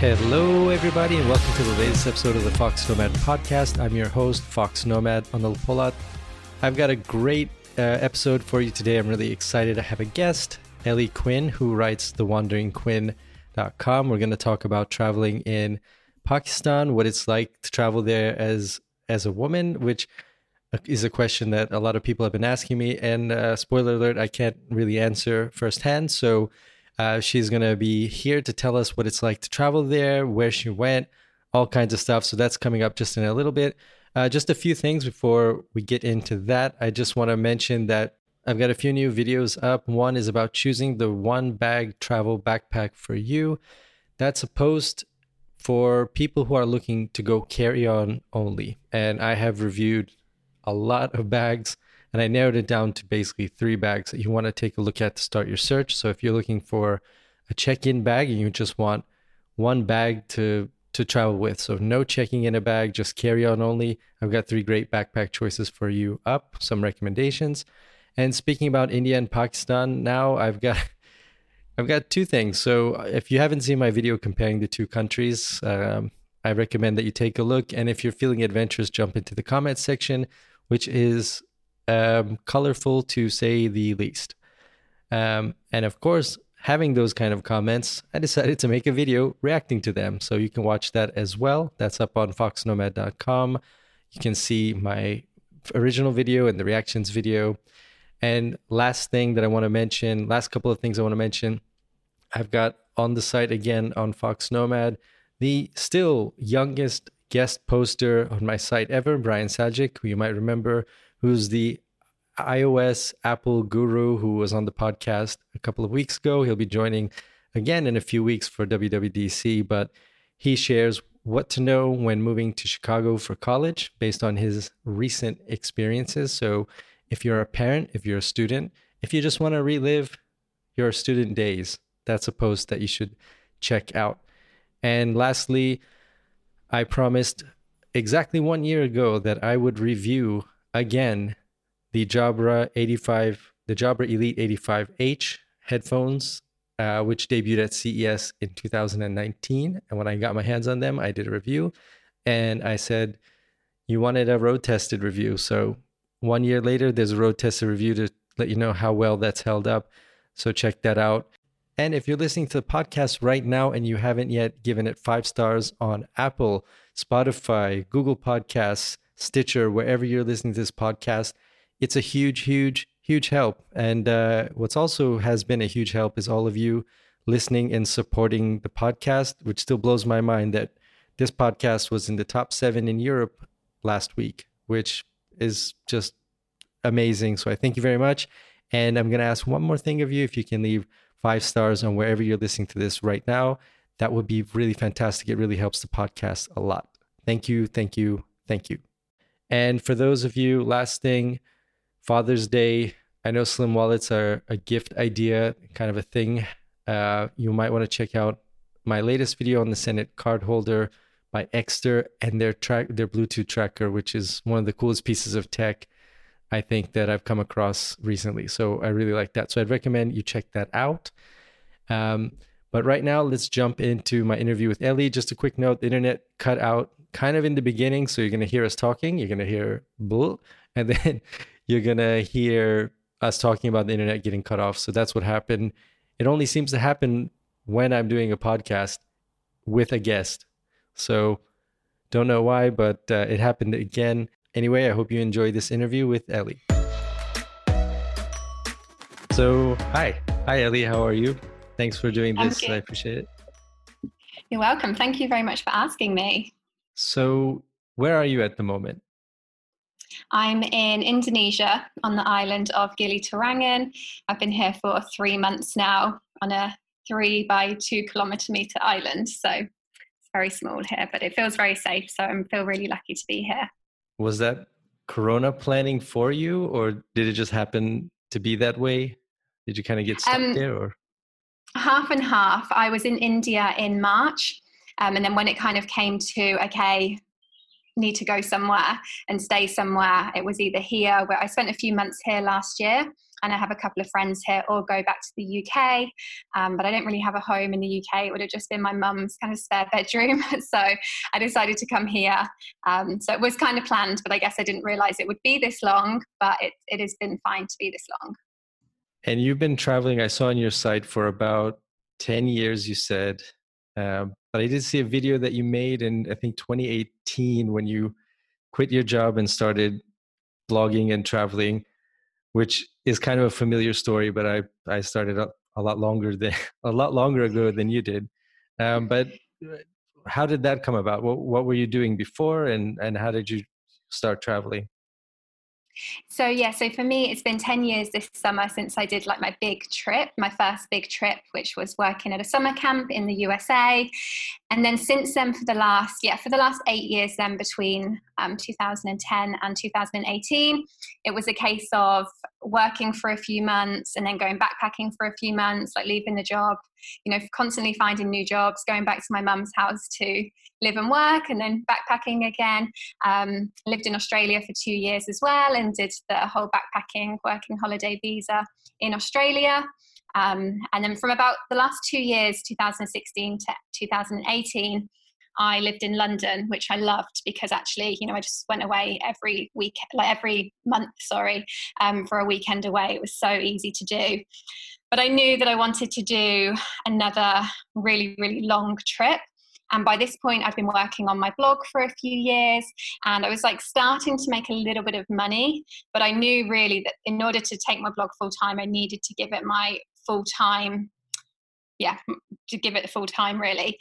Hello, everybody, and welcome to the latest episode of the Fox Nomad podcast. I'm your host, Fox Nomad, Anul Polat. I've got a great episode for you today. I'm really excited. I have a guest, Ellie Quinn, who writes thewanderingquinn.com. We're going to talk about traveling in Pakistan, what it's like to travel there as a woman, which is a question that a lot of people have been asking me. And spoiler alert, I can't really answer firsthand, so she's going to be here to tell us what it's like to travel there, where she went, all kinds of stuff. So that's coming up just in a little bit. Just a few things before we get into that. I just want to mention that I've got a few new videos up. One is about choosing the one bag travel backpack for you. That's a post for people who are looking to go carry-on only. And I have reviewed a lot of bags, and I narrowed it down to basically three bags that you want to take a look at to start your search. So if you're looking for a check-in bag and you just want one bag to travel with, so no checking in a bag, just carry on only, I've got three great backpack choices for you up, some recommendations. And speaking about India and Pakistan, now I've got two things. So if you haven't seen my video comparing the two countries, I recommend that you take a look. And if you're feeling adventurous, jump into the comments section, which is colorful to say the least. And of course, having those kind of comments, I decided to make a video reacting to them. So you can watch that as well. That's up on foxnomad.com. You can see my original video and the reactions video. And last couple of things I want to mention, I've got on the site again on Fox Nomad, the still youngest guest poster on my site ever, Brian Sajic, who you might remember, who's the iOS Apple guru who was on the podcast a couple of weeks ago. He'll be joining again in a few weeks for WWDC, but he shares what to know when moving to Chicago for college based on his recent experiences. So if you're a parent, if you're a student, if you just want to relive your student days, that's a post that you should check out. And lastly, I promised exactly 1 year ago that I would review again the Jabra Elite 85H headphones, which debuted at CES in 2019. And when I got my hands on them, I did a review, and I said, you wanted a road-tested review. So 1 year later, there's a road-tested review to let you know how well that's held up. So check that out. And if you're listening to the podcast right now and you haven't yet given it 5 stars on Apple, Spotify, Google Podcasts, Stitcher, wherever you're listening to this podcast, it's a huge, huge, huge help. And what's also has been a huge help is all of you listening and supporting the podcast, which still blows my mind that this podcast was in the top 7 in Europe last week, which is just amazing. So I thank you very much. And I'm going to ask one more thing of you. If you can leave 5 stars on wherever you're listening to this right now, that would be really fantastic. It really helps the podcast a lot. Thank you, thank you, thank you. And for those of you, last thing, Father's Day, I know slim wallets are a gift idea kind of a thing. You might want to check out my latest video on the Senate card holder by Ekster and their Bluetooth tracker, which is one of the coolest pieces of tech I think that I've come across recently. So I really like that. So I'd recommend you check that out. But right now, let's jump into my interview with Ellie. Just a quick note, the internet cut out kind of in the beginning. So you're going to hear us talking, you're going to hear bull, and then you're going to hear us talking about the internet getting cut off. So that's what happened. It only seems to happen when I'm doing a podcast with a guest. So don't know why, but it happened again. Anyway, I hope you enjoy this interview with Ellie. So hi Ellie, how are you? Thanks for doing this. I appreciate it. You're welcome. Thank you very much for asking me. So where are you at the moment? I'm in Indonesia on the island of Gili Trawangan. I've been here for 3 months now on a 3 by 2 kilometer island. So it's very small here, but it feels very safe. So I feel really lucky to be here. Was that Corona planning for you, or did it just happen to be that way? Did you kind of get stuck there? Or? Half and half. I was in India in March. And then when it kind of came to, okay, need to go somewhere and stay somewhere, it was either here, where I spent a few months here last year, and I have a couple of friends here, or go back to the UK. But I don't really have a home in the UK. It would have just been my mum's kind of spare bedroom. So I decided to come here. So it was kind of planned, but I guess I didn't realize it would be this long, but it has been fine to be this long. And you've been traveling, I saw on your site, for about 10 years, you said. But I did see a video that you made in, I think, 2018, when you quit your job and started blogging and traveling, which is kind of a familiar story, but I started a lot longer ago than you did. But how did that come about? What were you doing before, and how did you start traveling? So for me, it's been 10 years this summer since I did like my first big trip, which was working at a summer camp in the USA. And then since then, for the last 8 years, then between 2010 and 2018, it was a case of working for a few months and then going backpacking for a few months, like leaving the job, constantly finding new jobs, going back to my mum's house to live and work, and then backpacking again. Lived in Australia for 2 years as well, and did the whole backpacking, working holiday visa in Australia. And then from about the last 2 years, 2016 to 2018, I lived in London, which I loved, because actually, I just went away every month, for a weekend away. It was so easy to do. But I knew that I wanted to do another really, really long trip. And by this point, I've been working on my blog for a few years, and I was like starting to make a little bit of money. But I knew really that in order to take my blog full time, I needed to give it my full time. Yeah, to give it full time, really.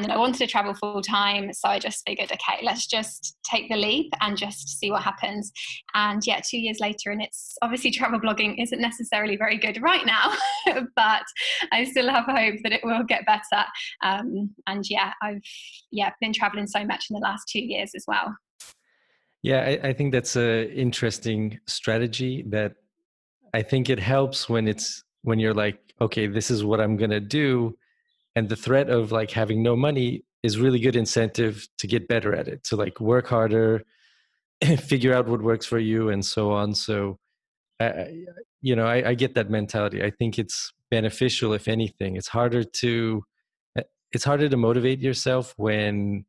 And then I wanted to travel full time. So I just figured, okay, let's just take the leap and just see what happens. And yeah, 2 years later, and it's obviously travel blogging isn't necessarily very good right now, but I still have hope that it will get better. And yeah, I've been traveling so much in the last 2 years as well. Yeah, I think that's an interesting strategy, that I think it helps when you're like, okay, this is what I'm going to do. And the threat of like having no money is really good incentive to get better at it. So like work harder, figure out what works for you, and so on. So, I get that mentality. I think it's beneficial, if anything. It's harder to motivate yourself when,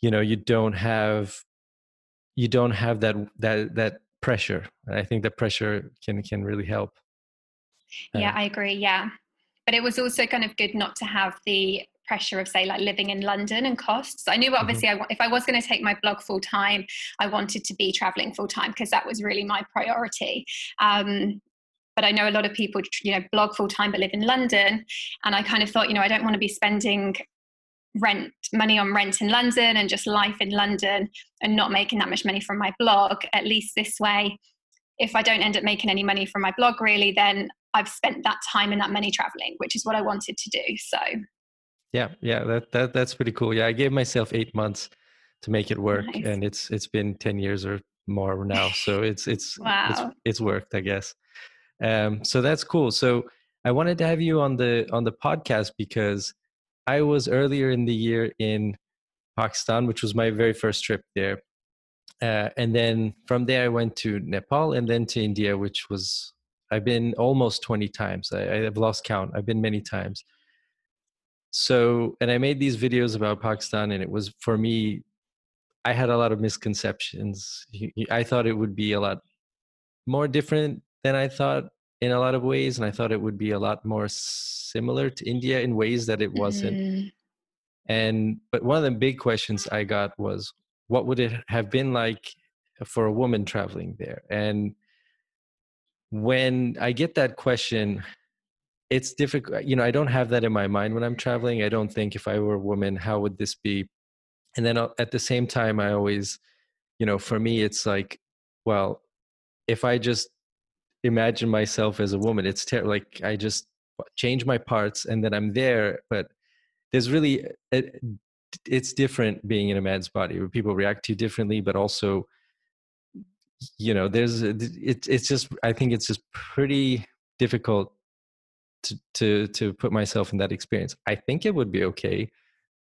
you don't have that pressure. And I think that pressure can really help. Yeah, I agree. Yeah. But it was also kind of good not to have the pressure of, say, like living in London and costs. I knew obviously if I was going to take my blog full time, I wanted to be traveling full time, because that was really my priority. But I know a lot of people, blog full time but live in London. And I kind of thought, I don't want to be spending money on rent in London and just life in London and not making that much money from my blog. At least this way, if I don't end up making any money from my blog, really, then I've spent that time and that money traveling, which is what I wanted to do. So, yeah, that's pretty cool. Yeah, I gave myself 8 months to make it work, nice. And it's been 10 years or more now, so it's wow. It's worked, I guess. So that's cool. So I wanted to have you on the podcast because I was earlier in the year in Pakistan, which was my very first trip there, and then from there I went to Nepal and then to India, which was. I've been almost 20 times. I've lost count. I've been many times. So, and I made these videos about Pakistan, and it was, for me, I had a lot of misconceptions. I thought it would be a lot more different than I thought in a lot of ways. And I thought it would be a lot more similar to India in ways that it wasn't. But one of the big questions I got was, what would it have been like for a woman traveling there? And when I get that question, it's difficult. I don't have that in my mind when I'm traveling. I don't think, if I were a woman, how would this be? And then at the same time, I always, for me, it's like, well, if I just imagine myself as a woman, it's like I just change my parts and then I'm there. But there's really, it's different being in a man's body. People react to you differently, but also, it's just, I think it's just pretty difficult to put myself in that experience. I think it would be okay,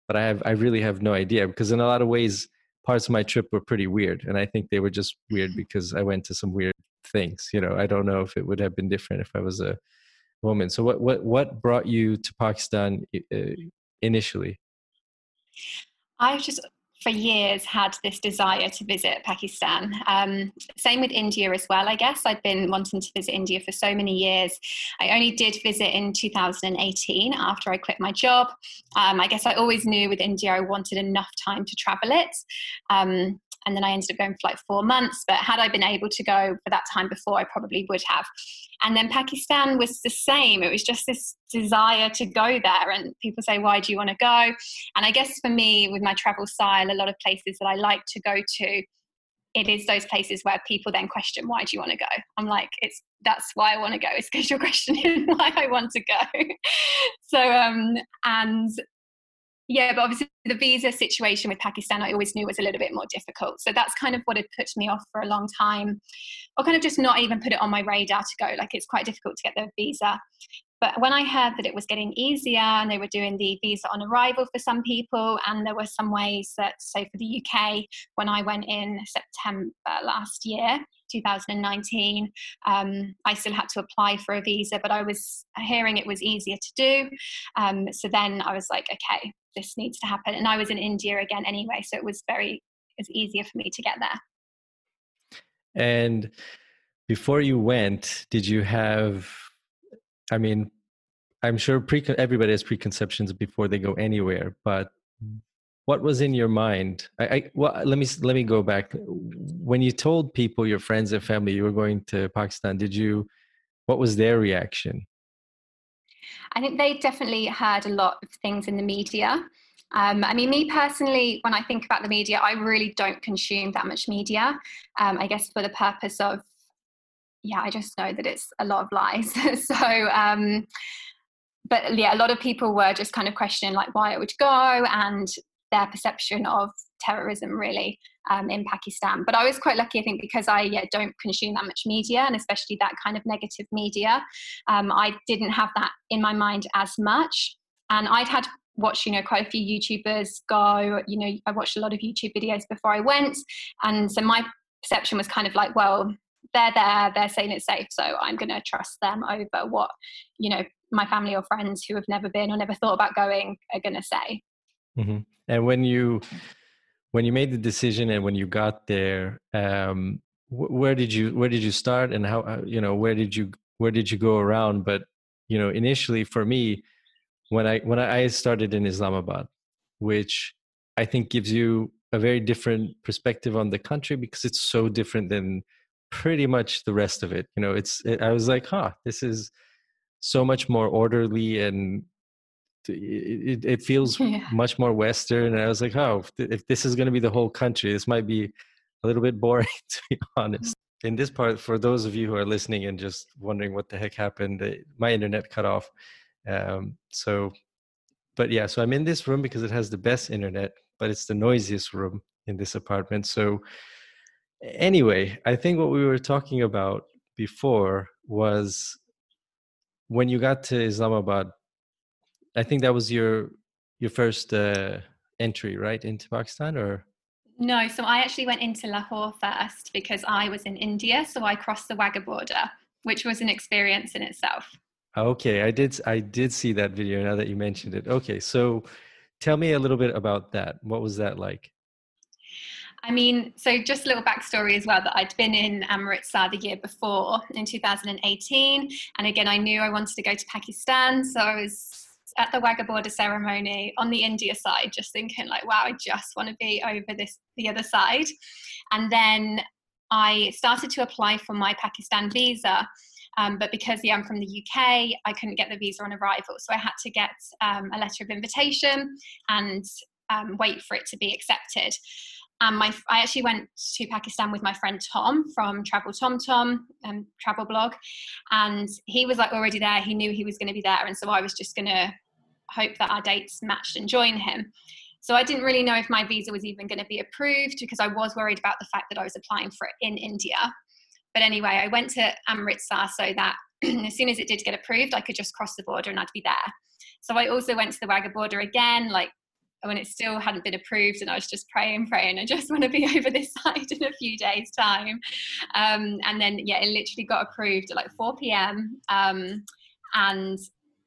but I really have no idea, because in a lot of ways, parts of my trip were pretty weird. And I think they were just weird because I went to some weird things. You know, I don't know if it would have been different if I was a woman. So what brought you to Pakistan initially? I've just for years had this desire to visit Pakistan. Same with India as well, I guess. I'd been wanting to visit India for so many years. I only did visit in 2018 after I quit my job. I guess I always knew with India I wanted enough time to travel it. And then I ended up going for like 4 months. But had I been able to go for that time before, I probably would have. And then Pakistan was the same. It was just this desire to go there. And people say, why do you want to go? And I guess for me, with my travel style, a lot of places that I like to go to, it is those places where people then question, why do you want to go? I'm like, that's why I want to go. It's because you're questioning why I want to go. Yeah, but obviously the visa situation with Pakistan, I always knew was a little bit more difficult. So that's kind of what had put me off for a long time, or kind of just not even put it on my radar to go. Like, it's quite difficult to get the visa. But when I heard that it was getting easier and they were doing the visa on arrival for some people, and there were some ways that, say for the UK, when I went in September last year, 2019, I still had to apply for a visa, but I was hearing it was easier to do. So then I was like, okay, this needs to happen. And I was in India again anyway, so it was easier for me to get there. And before you went, did you have, I mean, I'm sure everybody has preconceptions before they go anywhere, but what was in your mind? Let me go back. When you told people, your friends and family, you were going to Pakistan, what was their reaction? I think they definitely heard a lot of things in the media. I mean, me personally, when I think about the media, I really don't consume that much media. I guess for the purpose of, I just know that it's a lot of lies. But yeah, a lot of people were just kind of questioning like why I would go and their perception of terrorism really in Pakistan. But I was quite lucky, I think, because I don't consume that much media, and especially that kind of negative media. I didn't have that in my mind as much. And I'd had watched, quite a few YouTubers go, I watched a lot of YouTube videos before I went. And so my perception was kind of like, well, they're there, they're saying it's safe, so I'm going to trust them over what, my family or friends who have never been or never thought about going are going to say. Mm-hmm. And when you made the decision and when you got there, where did you start, and how, where did you go around? But, initially for me, when I started in Islamabad, which I think gives you a very different perspective on the country because it's so different than pretty much the rest of it. I was like, this is so much more orderly, and it feels much more Western. And I was like, if this is going to be the whole country, this might be a little bit boring, to be honest. Mm-hmm. In this part, for those of you who are listening and just wondering what the heck happened, my internet cut off. So I'm in this room because it has the best internet, but it's the noisiest room in this apartment. So anyway, I think what we were talking about before was when you got to Islamabad, I think that was your first entry, right, into Pakistan, or? No, so I actually went into Lahore first because I was in India, so I crossed the Wagah border, which was an experience in itself. Okay, I did see that video now that you mentioned it. Okay, so tell me a little bit about that. What was that like? I mean, so just a little backstory as well, that I'd been in Amritsar the year before in 2018. And again, I knew I wanted to go to Pakistan. So I was at the Wagah border ceremony on the India side, just thinking like, wow, I just want to be over the other side. And then I started to apply for my Pakistan visa. But because I'm from the UK, I couldn't get the visa on arrival. So I had to get a letter of invitation and wait for it to be accepted. And I actually went to Pakistan with my friend Tom from Travel Tom, travel blog, and he was like already there. He knew he was going to be there, and so I was just going to hope that our dates matched and join him. So I didn't really know if my visa was even going to be approved because I was worried about the fact that I was applying for it in India. But anyway, I went to Amritsar so that as soon as it did get approved, I could just cross the border and I'd be there. So I also went to the Wagah border again, like when it still hadn't been approved, and I was just praying, I just want to be over this side in a few days' time. And then, yeah, it literally got approved at like 4 p.m. And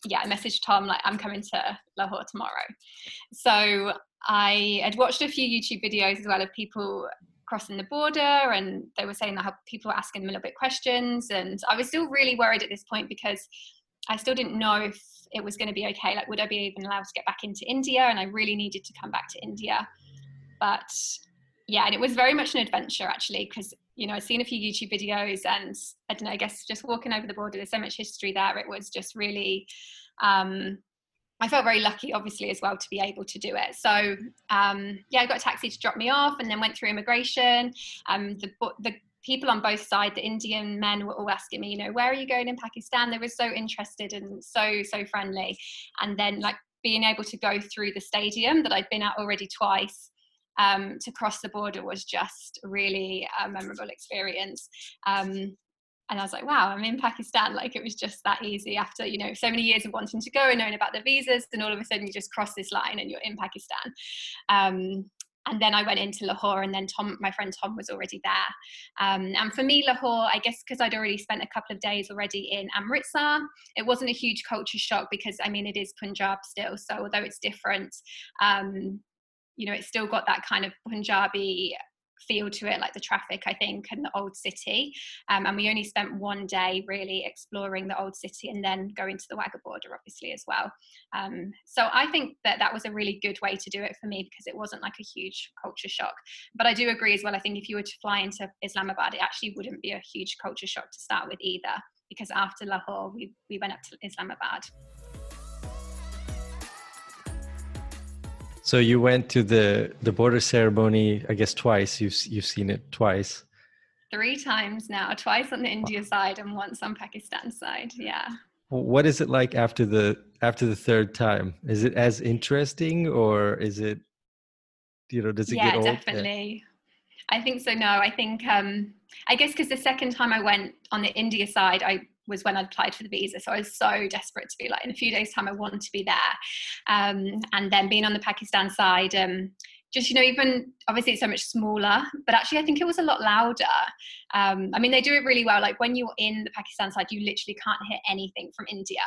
yeah, I messaged Tom, like, I'm coming to Lahore tomorrow. So I had watched a few YouTube videos as well of people crossing the border, and they were saying that people were asking them a little bit questions, and I was still really worried at this point because I still didn't know if it was going to be okay. Like, would I be even allowed to get back into India? And I really needed to come back to India. But yeah, and it was very much an adventure actually, because, you know, I'd seen a few YouTube videos, and I don't know, I guess just walking over the border, there's so much history there. It was just really, I felt very lucky obviously as well to be able to do it. So yeah, I got a taxi to drop me off, and then went through immigration. The people on both sides, the Indian men, were all asking me, you know, where are you going in Pakistan? They were so interested and so friendly. And then, like, being able to go through the stadium that I'd been at already twice, to cross the border was just really a memorable experience. And I was like, wow, I'm in Pakistan. Like, it was just that easy after, you know, so many years of wanting to go and knowing about the visas, and all of a sudden you just cross this line and you're in Pakistan. And then I went into Lahore, and then Tom, my friend Tom, was already there. And for me, Lahore, I guess because I'd already spent a couple of days already in Amritsar, it wasn't a huge culture shock because, I mean, it is Punjab still. So although it's different, you know, it's still got that kind of Punjabi feel to it, like the traffic, I think, and the old city. And we only spent one day really exploring the old city, and then going to the Wagah border obviously as well. So I think that was a really good way to do it for me, because it wasn't like a huge culture shock. But I do agree as well, I think if you were to fly into Islamabad, it actually wouldn't be a huge culture shock to start with either, because after Lahore we went up to Islamabad. So you went to the border ceremony, I guess, twice. You've seen it twice. Three times now, twice on the India side and once on Pakistan side. Yeah. What is it like after the third time? Is it as interesting, or is it, you know, does it get old? Yeah, definitely. I think so. No, I think, I guess because the second time I went on the India side, I was when I applied for the visa. So I was so desperate to be like, in a few days' time, I want to be there. And then being on the Pakistan side, just, you know, even obviously it's so much smaller, but actually I think it was a lot louder. I mean, they do it really well. Like, when you're in the Pakistan side, you literally can't hear anything from India.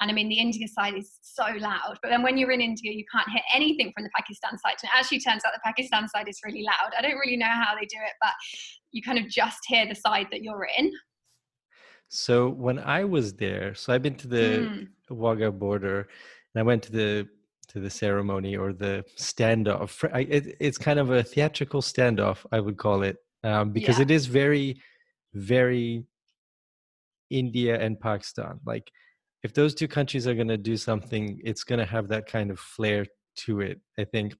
And I mean, the India side is so loud, but then when you're in India, you can't hear anything from the Pakistan side. And it actually turns out the Pakistan side is really loud. I don't really know how they do it, but you kind of just hear the side that you're in. So when I was there, so I've been to the Wagah border, and I went to the ceremony, or the standoff. It's kind of a theatrical standoff, I would call it, because it is very, very India and Pakistan. Like, if those two countries are going to do something, it's going to have that kind of flair to it, I think.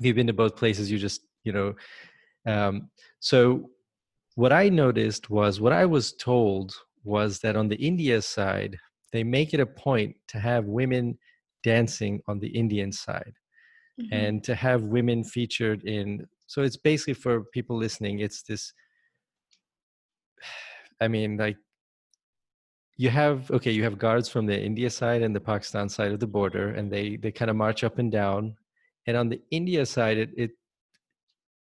If you've been to both places, you just, you know. So what I noticed was, what I was told was that on the India side, they make it a point to have women dancing on the Indian side, and to have women featured in. So it's basically, for people listening, it's this, I mean, like, you have guards from the India side and the Pakistan side of the border, and they kind of march up and down. And on the India side,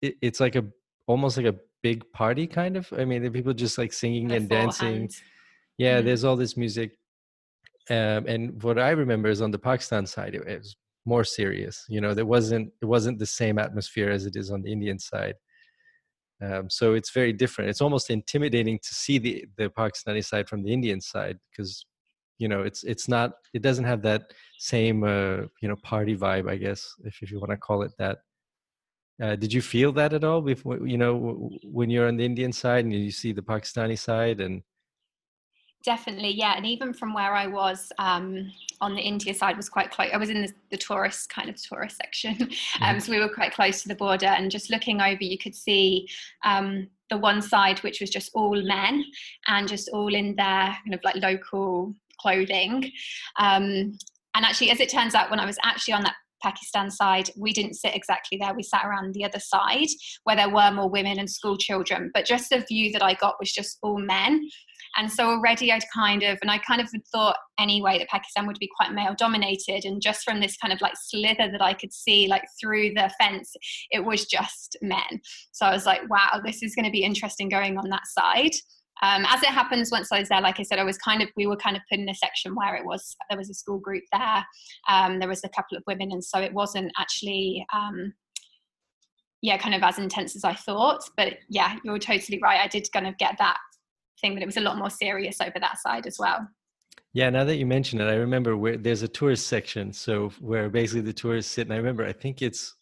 it's like almost like a big party kind of, I mean, the people just like singing and dancing. There's all this music. And what I remember is on the Pakistan side, it was more serious, you know. It wasn't the same atmosphere as it is on the Indian side. So it's very different. It's almost intimidating to see the Pakistani side from the Indian side, because, you know, it doesn't have that same, you know, party vibe, I guess, if you want to call it that. Did you feel that at all before, you know, when you're on the Indian side and you see the Pakistani side? And definitely, yeah. And even from where I was, on the India side was quite close. I was in the tourist section. So we were quite close to the border, and just looking over, you could see the one side, which was just all men and just all in their kind of like local clothing. And actually, as it turns out, when I was actually on that Pakistan side, we didn't sit exactly there. We sat around the other side where there were more women and school children, but just the view that I got was just all men. And so already I kind of thought anyway that Pakistan would be quite male dominated, and just from this kind of like slither that I could see like through the fence, it was just men. So I was like, wow, this is going to be interesting going on that side. As it happens, once I was there, like I said, we were put in a section where there was a school group there. There was a couple of women, and so it wasn't actually, kind of as intense as I thought. But yeah, you're totally right. I did kind of get that thing that it was a lot more serious over that side as well. Yeah, now that you mention it, I remember where there's a tourist section, so where basically the tourists sit. And I remember, I think it's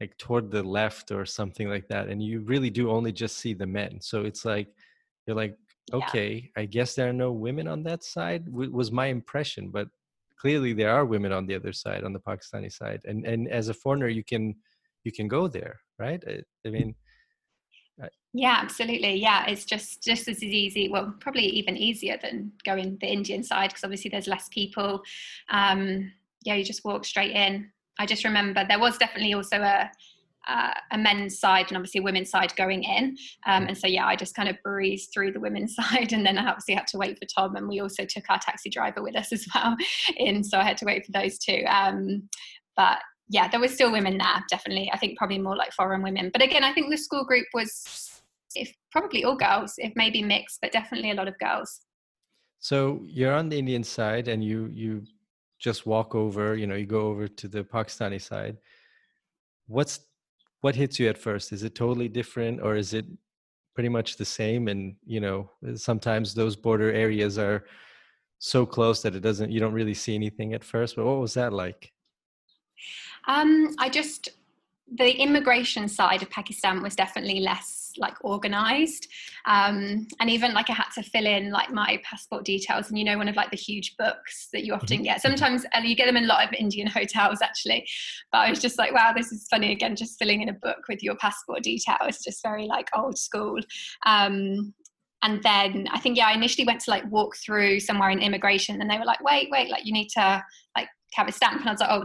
like toward the left or something like that. And you really do only just see the men. So it's like, you're like, okay, yeah. I guess there are no women on that side, was my impression. But clearly there are women on the other side, on the Pakistani side. And as a foreigner, you can go there, right? I mean... Yeah, absolutely. Yeah, it's just as easy, well, probably even easier than going the Indian side, because obviously there's less people. You just walk straight in. I just remember there was definitely also a men's side and obviously a women's side going in, and so I just kind of breezed through the women's side, and then I obviously had to wait for Tom, and we also took our taxi driver with us as well in, so I had to wait for those two, but yeah, there were still women there, definitely. I think probably more like foreign women, but again I think the school group was probably all girls, if maybe mixed, but definitely a lot of girls. So you're on the Indian side and you just walk over, you go over to the Pakistani side. What hits you at first? Is it totally different, or is it pretty much the same? And, sometimes those border areas are so close that you don't really see anything at first. But what was that like? The immigration side of Pakistan was definitely less like organized. And even like I had to fill in like my passport details and one of like the huge books that you often get. Sometimes you get them in a lot of Indian hotels actually, but I was just like, wow, this is funny. Again, just filling in a book with your passport details, just very like old school. And then I think, I initially went to like walk through somewhere in immigration and they were like, wait, like you need to like have a stamp, and I was like,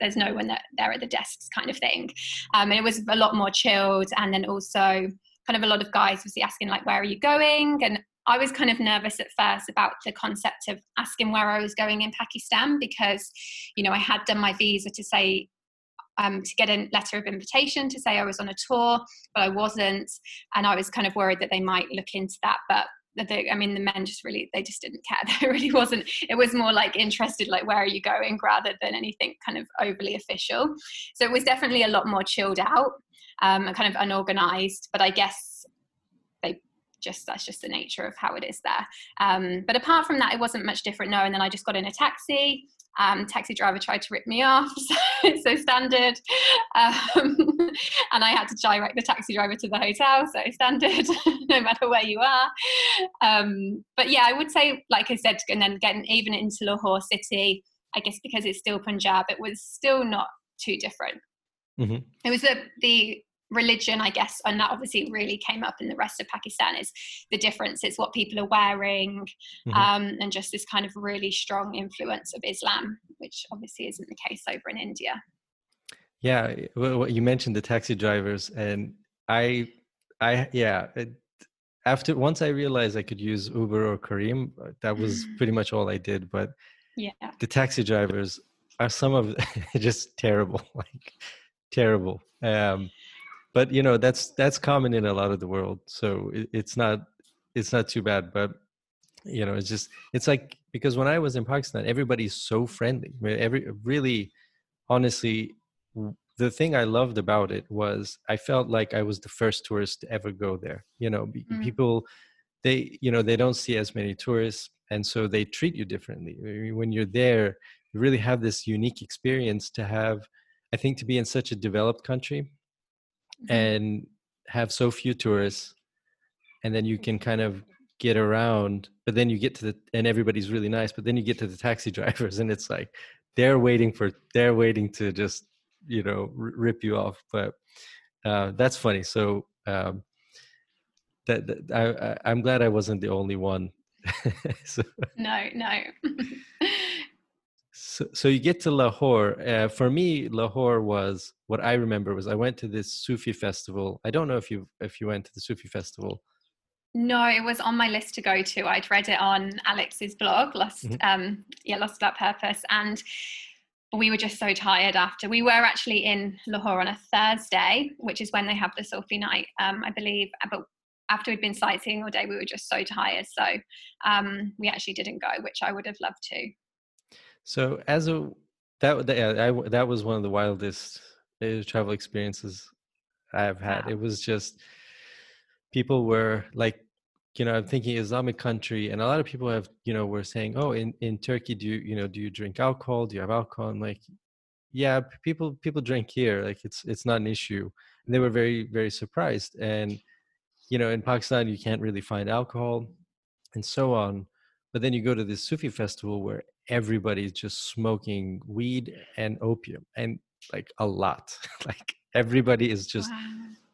there's no one there at the desks kind of thing, and it was a lot more chilled. And then also kind of a lot of guys was asking like, where are you going? And I was kind of nervous at first about the concept of asking where I was going in Pakistan, because I had done my visa to say to get a letter of invitation to say I was on a tour, but I wasn't, and I was kind of worried that they might look into that. But the men just didn't care. There really wasn't. It was more like interested, like, where are you going, rather than anything kind of overly official. So it was definitely a lot more chilled out, and kind of unorganized. But I guess that's just the nature of how it is there. But apart from that, it wasn't much different. No, and then I just got in a taxi. Taxi driver tried to rip me off, so standard, and I had to direct the taxi driver to the hotel, so standard, no matter where you are. But yeah, I would say, like I said, and then getting even into Lahore city, I guess because it's still Punjab, it was still not too different. Mm-hmm. It was the religion, I guess, and that obviously really came up in the rest of Pakistan, is the difference. It's what people are wearing, and just this kind of really strong influence of Islam, which obviously isn't the case over in India. Yeah, well, you mentioned the taxi drivers, and once I realized I could use Uber or Karim, that was pretty much all I did. But yeah, the taxi drivers are some of just terrible, like terrible. But that's common in a lot of the world, so it's not too bad. But it's like, because when I was in Pakistan, everybody's so friendly. Really, honestly, the thing I loved about it was I felt like I was the first tourist to ever go there. People, they don't see as many tourists, and so they treat you differently. When you're there, you really have this unique experience to have. I think to be in such a developed country and have so few tourists, and then you can kind of get around, but then you get to and everybody's really nice, but then you get to the taxi drivers and it's like, they're waiting to just, rip you off. But that's funny. So I'm glad I wasn't the only one. No. So you get to Lahore. For me, Lahore was, what I remember was I went to this Sufi festival. I don't know if you went to the Sufi festival. No, it was on my list to go to. I'd read it on Alex's blog, Lost Without Purpose. And we were just so tired after. We were actually in Lahore on a Thursday, which is when they have the Sufi night, I believe. But after we'd been sightseeing all day, we were just so tired. So we actually didn't go, which I would have loved to. So that was one of the wildest travel experiences I've had. Wow. It was just, people were like, I'm thinking Islamic country, and a lot of people have, were saying, oh, in Turkey, do you drink alcohol? Do you have alcohol? I'm like, yeah, people drink here. Like it's not an issue. And they were very, very surprised. And, in Pakistan, you can't really find alcohol and so on. But then you go to this Sufi festival where everybody's just smoking weed and opium, and like a lot, like everybody is just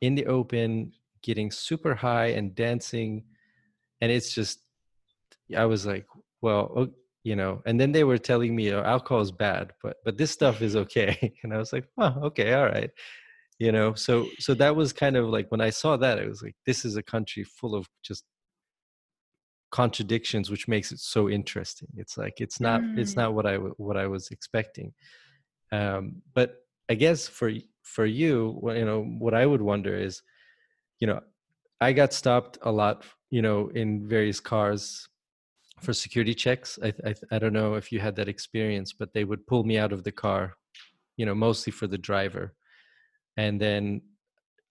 in the open, getting super high and dancing. And it's just, I was like, well, and then they were telling me, alcohol is bad, but this stuff is okay. And I was like, oh, okay. All right. So that was kind of like, when I saw that, it was like, this is a country full of just contradictions, which makes it so interesting. It's like it's not what I was expecting. But I guess for you, what I would wonder is, I got stopped a lot, in various cars for security checks. I don't know if you had that experience, but they would pull me out of the car, mostly for the driver, and then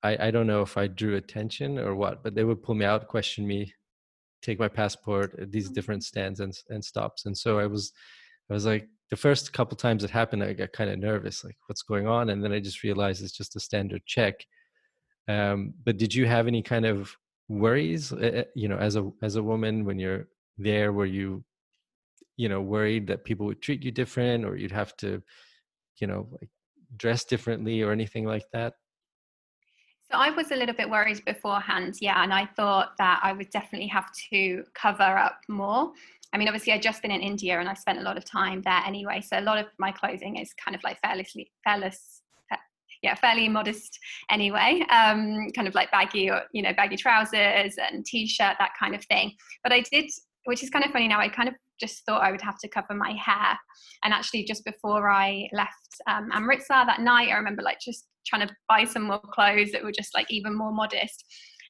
I don't know if I drew attention or what, but they would pull me out, question me, take my passport at these different stands and stops. And so I was like, the first couple times it happened, I got kind of nervous, like what's going on? And then I just realized it's just a standard check. But did you have any kind of worries, as a woman, when you're there, were you, worried that people would treat you different, or you'd have to, like dress differently or anything like that? So I was a little bit worried beforehand, yeah, and I thought that I would definitely have to cover up more. I mean, obviously, I'd just been in India and I spent a lot of time there anyway, so a lot of my clothing is kind of like fairly modest anyway, kind of like baggy or baggy trousers and t-shirt, that kind of thing. But I did, which is kind of funny now, I kind of just thought I would have to cover my hair. And actually, just before I left Amritsar that night, I remember like just trying to buy some more clothes that were just like even more modest.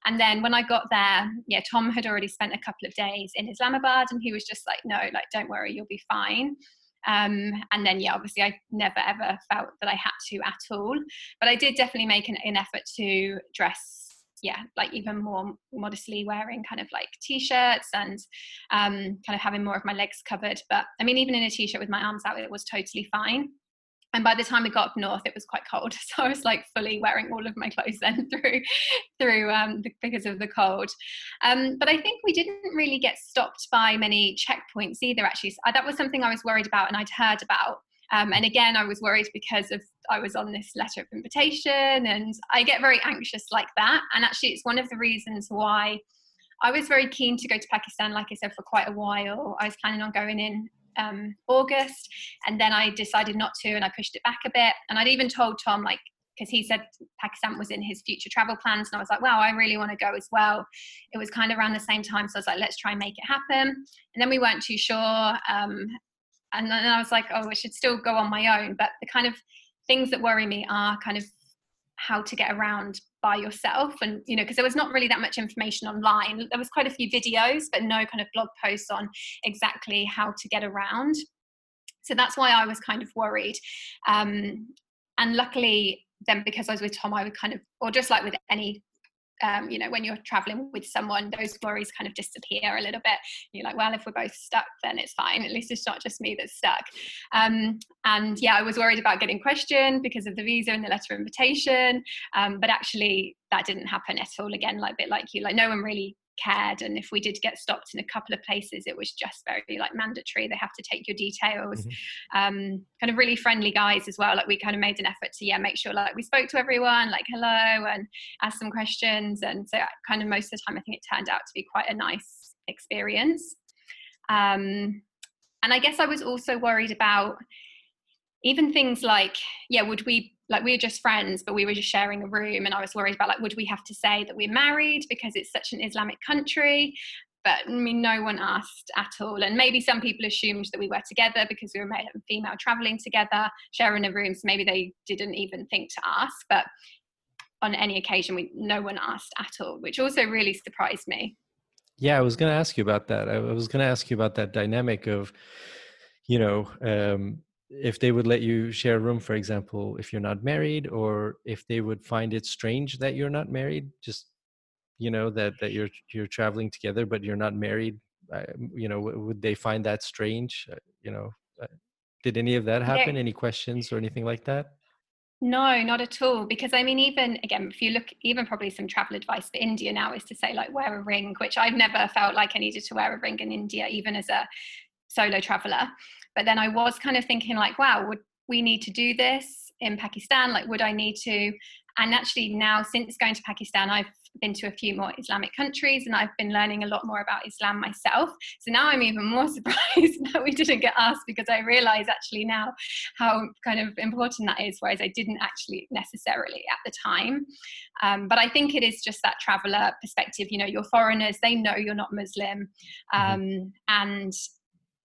And then when I got there, yeah, Tom had already spent a couple of days in Islamabad, and he was just like, no, like, don't worry, you'll be fine. And then, yeah, obviously I never ever felt that I had to at all, but I did definitely make an effort to dress, yeah, like even more modestly, wearing kind of like t-shirts and kind of having more of my legs covered. But I mean, even in a t-shirt with my arms out, it was totally fine. And by the time we got up north, it was quite cold. So I was like fully wearing all of my clothes then through because of the cold. But I think we didn't really get stopped by many checkpoints either, actually. So that was something I was worried about and I'd heard about. And again, I was worried because I was on this letter of invitation, and I get very anxious like that. And actually, it's one of the reasons why I was very keen to go to Pakistan, like I said, for quite a while. I was planning on going in August, and then I decided not to, and I pushed it back a bit. And I'd even told Tom, like, because he said Pakistan was in his future travel plans, and I was like, wow, I really want to go as well. It was kind of around the same time, so I was like, let's try and make it happen. And then we weren't too sure, and then I was like, oh, I should still go on my own. But the kind of things that worry me are kind of how to get around by yourself, and because there was not really that much information online. There was quite a few videos, but no kind of blog posts on exactly how to get around. So that's why I was kind of worried. And luckily then, because I was with Tom, I would kind of, or just like with any when you're traveling with someone, those worries kind of disappear a little bit. You're like, well, if we're both stuck, then it's fine. At least it's not just me that's stuck. And yeah, I was worried about getting questioned because of the visa and the letter of invitation. But actually that didn't happen at all. Again, like a bit like you, like no one really cared. And if we did get stopped in a couple of places, it was just very like mandatory. They have to take your details. Mm-hmm. Kind of really friendly guys as well. Like we kind of made an effort to make sure like we spoke to everyone, like hello, and asked some questions. And so kind of most of the time, I think it turned out to be quite a nice experience. And I guess I was also worried about even things like, yeah, would we, like, we were just friends, but we were just sharing a room. And I was worried about, like, would we have to say that we're married because it's such an Islamic country? But I mean, no one asked at all. And maybe some people assumed that we were together because we were male and female traveling together, sharing a room. So maybe they didn't even think to ask. But on any occasion, no one asked at all, which also really surprised me. Yeah, I was going to ask you about that. I was going to ask you about that dynamic of, you know, if they would let you share a room, for example, if you're not married, or if they would find it strange that you're not married, just, you know, that you're traveling together, but you're not married, you know, would they find that strange? You know, did any of that happen? Yeah. Any questions or anything like that? No, not at all. Because I mean, even again, if you look, even probably some travel advice for India now is to say, like, wear a ring, which I've never felt like I needed to wear a ring in India, even as a solo traveler. But then I was kind of thinking, like, wow, would we need to do this in Pakistan? Like, would I need to? And actually now, since going to Pakistan, I've been to a few more Islamic countries and I've been learning a lot more about Islam myself. So now I'm even more surprised that we didn't get asked, because I realize actually now how kind of important that is, whereas I didn't actually necessarily at the time. But I think it is just that traveler perspective, you know, you're foreigners, they know you're not Muslim. And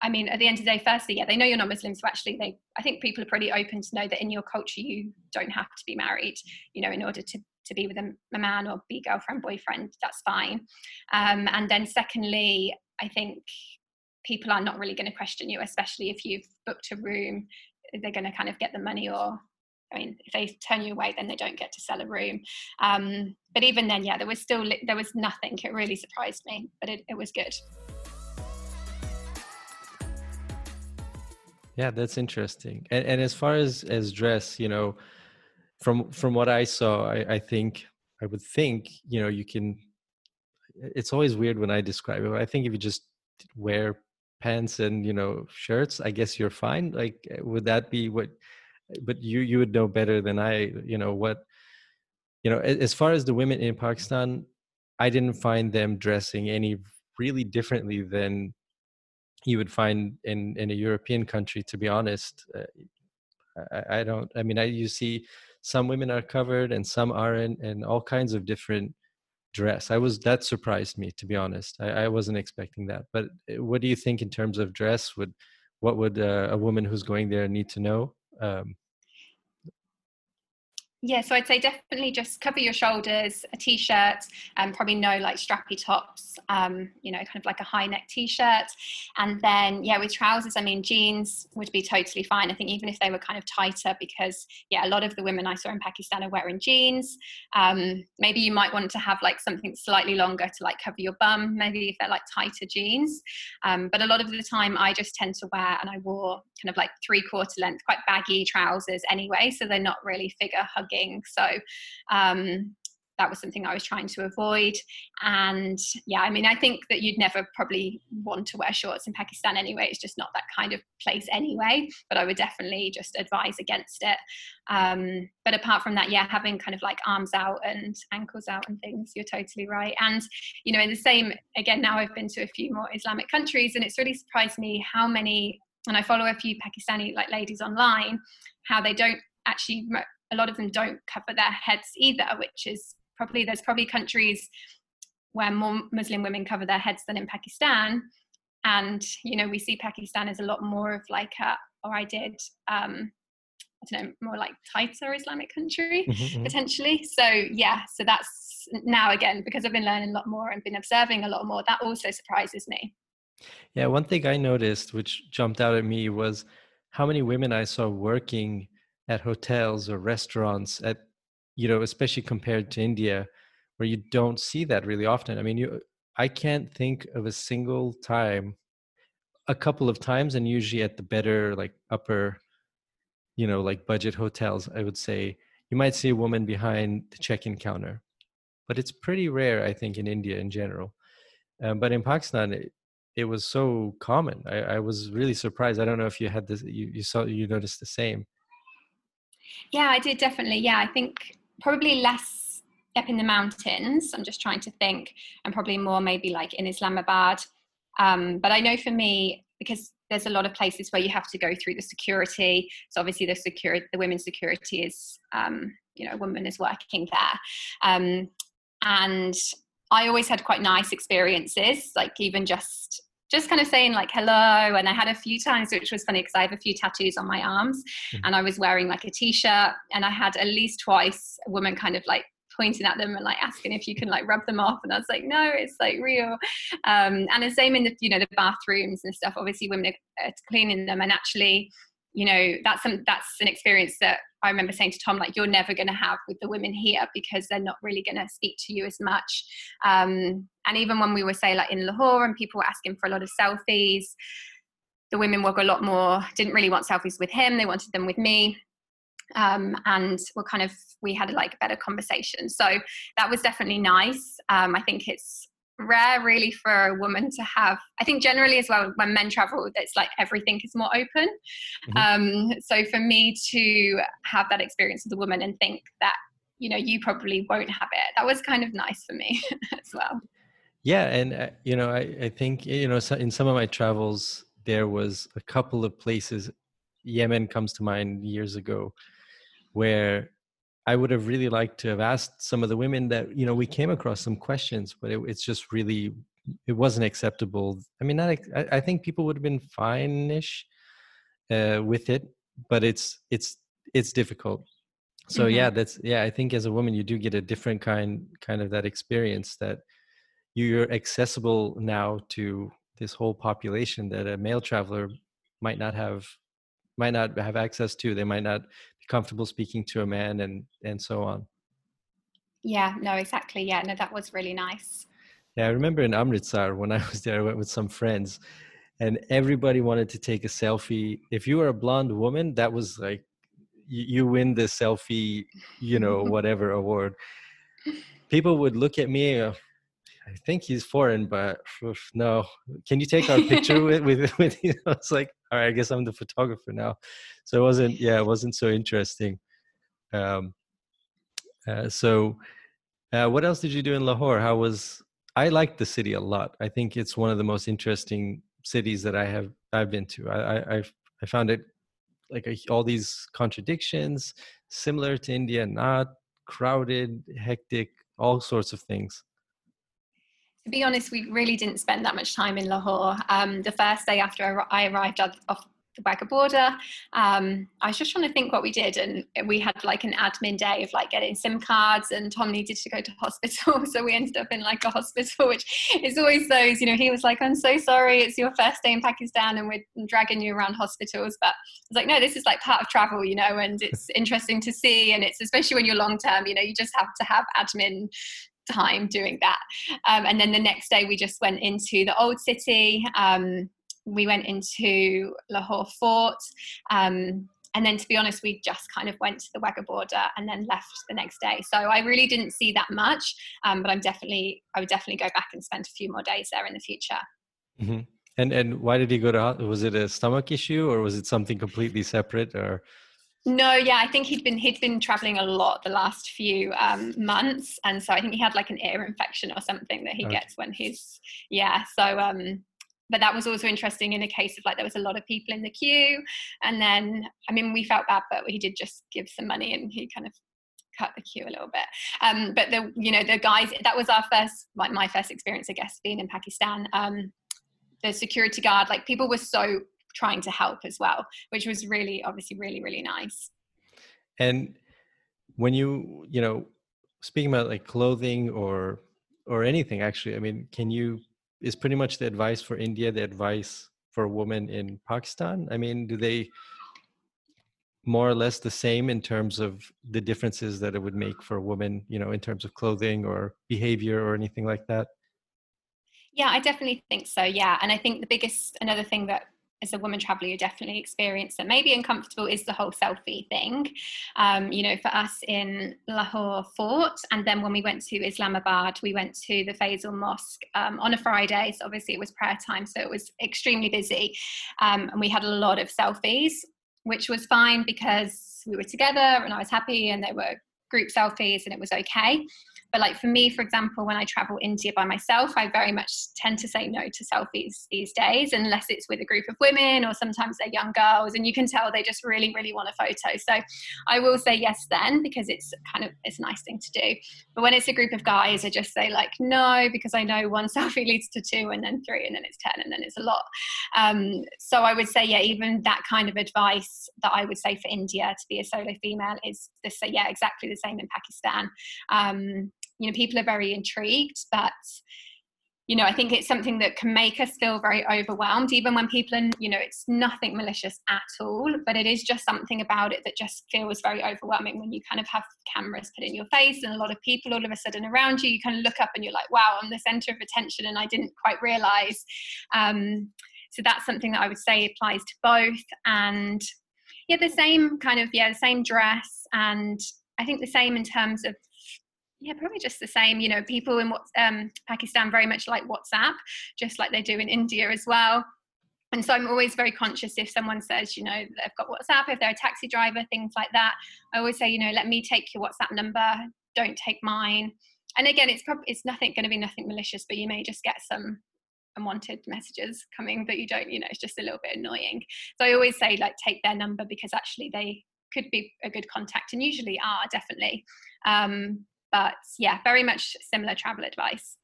I mean, at the end of the day, firstly, yeah, they know you're not Muslim. So actually, I think people are pretty open to know that in your culture, you don't have to be married, you know, in order to be with a man or be girlfriend, boyfriend, that's fine. And then secondly, I think people are not really going to question you, especially if you've booked a room, they're going to kind of get the money, or, I mean, if they turn you away, then they don't get to sell a room. But even then, yeah, there was nothing. It really surprised me, but it was good. Yeah, that's interesting. And as far as dress, you know, from what I saw, I would think, you know, you can, it's always weird when I describe it, but I think if you just wear pants and, you know, shirts, I guess you're fine. Like, would that be what, but you would know better than I, you know, what, you know, as far as the women in Pakistan, I didn't find them dressing any really differently than you would find in a European country, to be honest. You see some women are covered and some aren't, and all kinds of different dress. That surprised me, to be honest. I wasn't expecting that. But what do you think in terms of dress? What would a woman who's going there need to know? Yeah, so I'd say definitely just cover your shoulders, a t-shirt, and probably no like strappy tops, you know, kind of like a high neck t-shirt. And then, yeah, with trousers, I mean, jeans would be totally fine. I think even if they were kind of tighter, because, yeah, a lot of the women I saw in Pakistan are wearing jeans. Maybe you might want to have like something slightly longer to like cover your bum, maybe if they're like tighter jeans. But a lot of the time I just tend to wear, and I wore kind of like 3/4 length, quite baggy trousers anyway. So they're not really figure hugging. So that was something I was trying to avoid. And yeah, I mean, I think that you'd never probably want to wear shorts in Pakistan anyway. It's just not that kind of place anyway, but I would definitely just advise against it. But apart from that, yeah, having kind of like arms out and ankles out and things, you're totally right. And, you know, in the same, again, now I've been to a few more Islamic countries, and it's really surprised me how many, and I follow a few Pakistani like ladies online, how they don't actually, a lot of them don't cover their heads either, which is probably, there's probably countries where more Muslim women cover their heads than in Pakistan. And, you know, we see Pakistan as a lot more of like more like tighter Islamic country, potentially. So yeah, so that's now again, because I've been learning a lot more and been observing a lot more, that also surprises me. Yeah, one thing I noticed, which jumped out at me, was how many women I saw working at hotels or restaurants, at, you know, especially compared to India, where you don't see that really often. I mean, I can't think of a single time, a couple of times, and usually at the better, like upper, you know, like budget hotels, I would say, you might see a woman behind the check-in counter, but it's pretty rare, I think, in India in general. But in Pakistan, it was so common. I was really surprised. I don't know if you had this, you noticed the same. Yeah, I did definitely. Yeah, I think probably less up in the mountains. I'm just trying to think, and probably more maybe like in Islamabad. But I know for me, because there's a lot of places where you have to go through the security. So obviously the women's security is, a woman is working there. And I always had quite nice experiences, like even just kind of saying like hello. And I had a few times, which was funny because I have a few tattoos on my arms, and I was wearing like a t-shirt, and I had at least twice a woman kind of like pointing at them and like asking if you can like rub them off, and I was like, no, it's like real. And the same in the the bathrooms and stuff. Obviously women are cleaning them, and actually that's an experience that I remember saying to Tom, like, you're never going to have with the women here because they're not really going to speak to you as much. And even when we were, say, like in Lahore and people were asking for a lot of selfies, the women were a lot more, didn't really want selfies with him. They wanted them with me. And we had like a better conversation. So that was definitely nice. I think it's rare really for a woman to have, I think generally as well when men travel, it's like everything is more open. So for me to have that experience with a woman and think that you probably won't have it, that was kind of nice for me as well. Yeah, and I think so in some of my travels there was a couple of places, Yemen comes to mind years ago, where I would have really liked to have asked some of the women that, we came across some questions, but it wasn't acceptable. I mean, I think people would have been fine-ish with it, but it's difficult. So I think as a woman, you do get a different kind of that experience, that you're accessible now to this whole population that a male traveler might not have access to. They might not be comfortable speaking to a man and so on. Yeah, no, exactly. Yeah, no, that was really nice. Yeah, I remember in Amritsar when I was there, I went with some friends and everybody wanted to take a selfie. If you were a blonde woman, that was like, you win the selfie, whatever award. People would look at me, I think he's foreign, but no. Can you take our picture with you? It's like, all right, I guess I'm the photographer now. So it wasn't so interesting. What else did you do in Lahore? I liked the city a lot. I think it's one of the most interesting cities that I've been to. I found it like all these contradictions, similar to India, not crowded, hectic, all sorts of things. To be honest, we really didn't spend that much time in Lahore. The first day after I arrived off the Wagah border, I was just trying to think what we did, and we had like an admin day of like getting SIM cards, and Tom needed to go to hospital, so we ended up in like a hospital, which is always those, he was like, I'm so sorry, it's your first day in Pakistan and we're dragging you around hospitals. But I was like, no, this is like part of travel, and it's interesting to see, and it's especially when you're long term, you just have to have admin time doing that. And then the next day we just went into the old city. We went into Lahore Fort. And then, to be honest, we just kind of went to the Wagah border and then left the next day. So I really didn't see that much, but I would definitely go back and spend a few more days there in the future. Mm-hmm. And why did you go to, was it a stomach issue or was it something completely separate or? No, yeah, I think he'd been traveling a lot the last few months, and so I think he had like an ear infection or something that he gets when he's but that was also interesting in a case of like there was a lot of people in the queue, and then we felt bad, but he did just give some money and he kind of cut the queue a little bit. But the guys, that was my first experience, I guess, being in Pakistan. The security guard, like people were so trying to help as well, which was really obviously really really nice. And when speaking about like clothing or anything, actually, is pretty much the advice for India the advice for women in Pakistan? Do they more or less the same in terms of the differences that it would make for women, in terms of clothing or behavior or anything like that? Yeah, I definitely think so. Yeah, and I think another thing that as a woman traveler, you definitely experience that maybe uncomfortable is the whole selfie thing. For us in Lahore Fort, and then when we went to Islamabad, we went to the Faisal Mosque on a Friday. So obviously it was prayer time, so it was extremely busy. And we had a lot of selfies, which was fine because we were together and I was happy, and they were group selfies and it was okay. But like for me, for example, when I travel India by myself, I very much tend to say no to selfies these days, unless it's with a group of women, or sometimes they're young girls and you can tell they just really, really want a photo. So I will say yes then, because it's kind of, it's a nice thing to do. But when it's a group of guys, I just say like no, because I know one selfie leads to two and then three and then it's 10 and then it's a lot. So I would say, yeah, even that kind of advice that I would say for India to be a solo female is this, yeah, exactly the same in Pakistan. You know, people are very intrigued, but, you know, I think it's something that can make us feel very overwhelmed, even when people are, you know, it's nothing malicious at all, but it is just something about it that just feels very overwhelming when you kind of have cameras put in your face and a lot of people all of a sudden around you, you kind of look up and you're like, wow, I'm the center of attention and I didn't quite realize. So that's something that I would say applies to both. And yeah, the same kind of, yeah, the same dress. And I think the same in terms of, yeah, probably just the same, you know, people in Pakistan very much like WhatsApp, just like they do in India as well. And so I'm always very conscious if someone says, you know, they've got WhatsApp, if they're a taxi driver, things like that. I always say, you know, let me take your WhatsApp number, don't take mine. And again, it's probably, it's nothing going to be nothing malicious, but you may just get some unwanted messages coming that you don't, you know, it's just a little bit annoying. So I always say, like, take their number, because actually they could be a good contact, and usually are, definitely. But yeah, very much similar travel advice.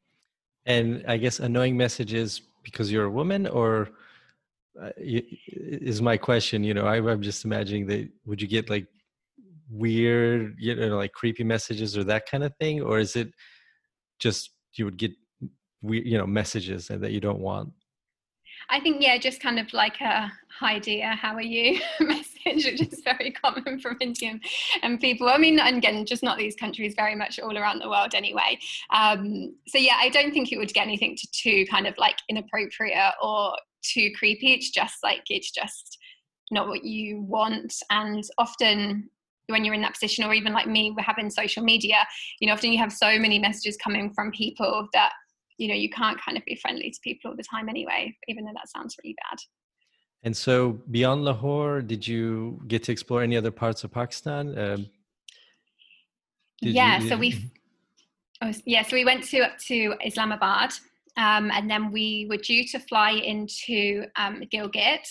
And I guess annoying messages because you're a woman, or is my question, you know, I'm just imagining that, would you get like weird, you know, like creepy messages or that kind of thing? Or is it just, you would get, you know, messages that you don't want? I think, yeah, just kind of like a hi dear, how are you message, which is very common from Indian and people. I mean, and again, just not these countries, very much all around the world anyway. So yeah, I don't think it would get anything too kind of like inappropriate or too creepy. It's just like, it's just not what you want. And often when you're in that position, or even like me, we're having social media, you know, often you have so many messages coming from people that, you know, you can't kind of be friendly to people all the time anyway, even though that sounds really bad. And so beyond Lahore, did you get to explore any other parts of Pakistan? So we went up to Islamabad, and then we were due to fly into Gilgit,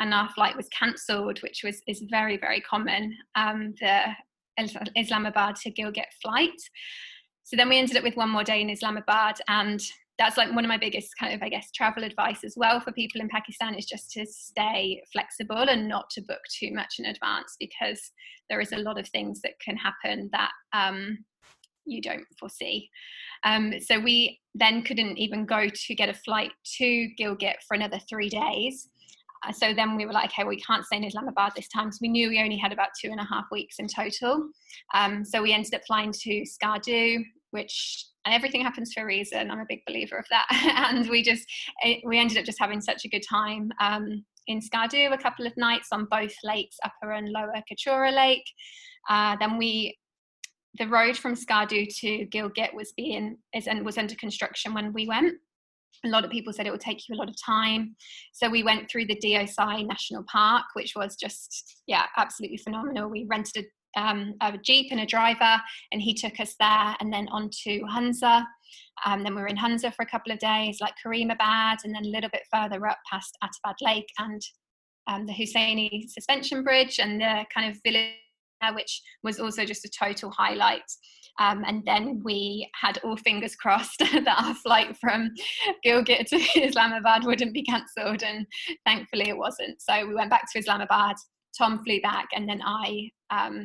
and our flight was cancelled, which is very, very common, the Islamabad to Gilgit flight. So then we ended up with one more day in Islamabad, and that's like one of my biggest kind of, I guess, travel advice as well for people in Pakistan is just to stay flexible and not to book too much in advance, because there is a lot of things that can happen that you don't foresee. So we then couldn't even go to get a flight to Gilgit for another 3 days. So then we were like, okay, well, we can't stay in Islamabad this time. So we knew we only had about 2.5 weeks in total. So we ended up flying to Skardu, which, and everything happens for a reason. I'm a big believer of that. And we ended up just having such a good time in Skardu, a couple of nights on both lakes, upper and lower Kachura Lake. The road from Skardu to Gilgit was under construction when we went. A lot of people said it would take you a lot of time. So we went through the Doi National Park, which was just, yeah, absolutely phenomenal. We rented a Jeep and a driver, and he took us there and then on to Hunza. Then we were in Hunza for a couple of days, like Karimabad, and then a little bit further up past Atabad Lake and the Husseini suspension bridge and the kind of village, which was also just a total highlight. And then we had all fingers crossed that our flight from Gilgit to Islamabad wouldn't be cancelled, and thankfully it wasn't. So we went back to Islamabad, Tom flew back, and then I I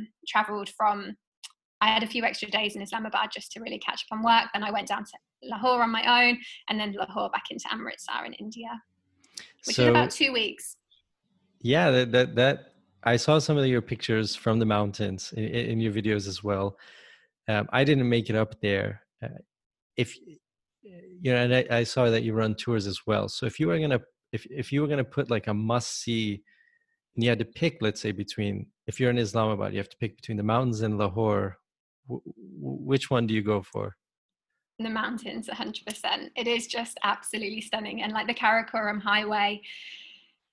had a few extra days in Islamabad just to really catch up on work. Then I went down to Lahore on my own, and then Lahore back into Amritsar in India, which is about 2 weeks. Yeah, that I saw some of your pictures from the mountains in your videos as well. I didn't make it up there. I saw that you run tours as well. So if you were gonna put like a must see, and you had to pick, let's say, between, if you're in Islamabad, you have to pick between the mountains and Lahore, which one do you go for? The mountains, 100%. It is just absolutely stunning, and like the Karakoram Highway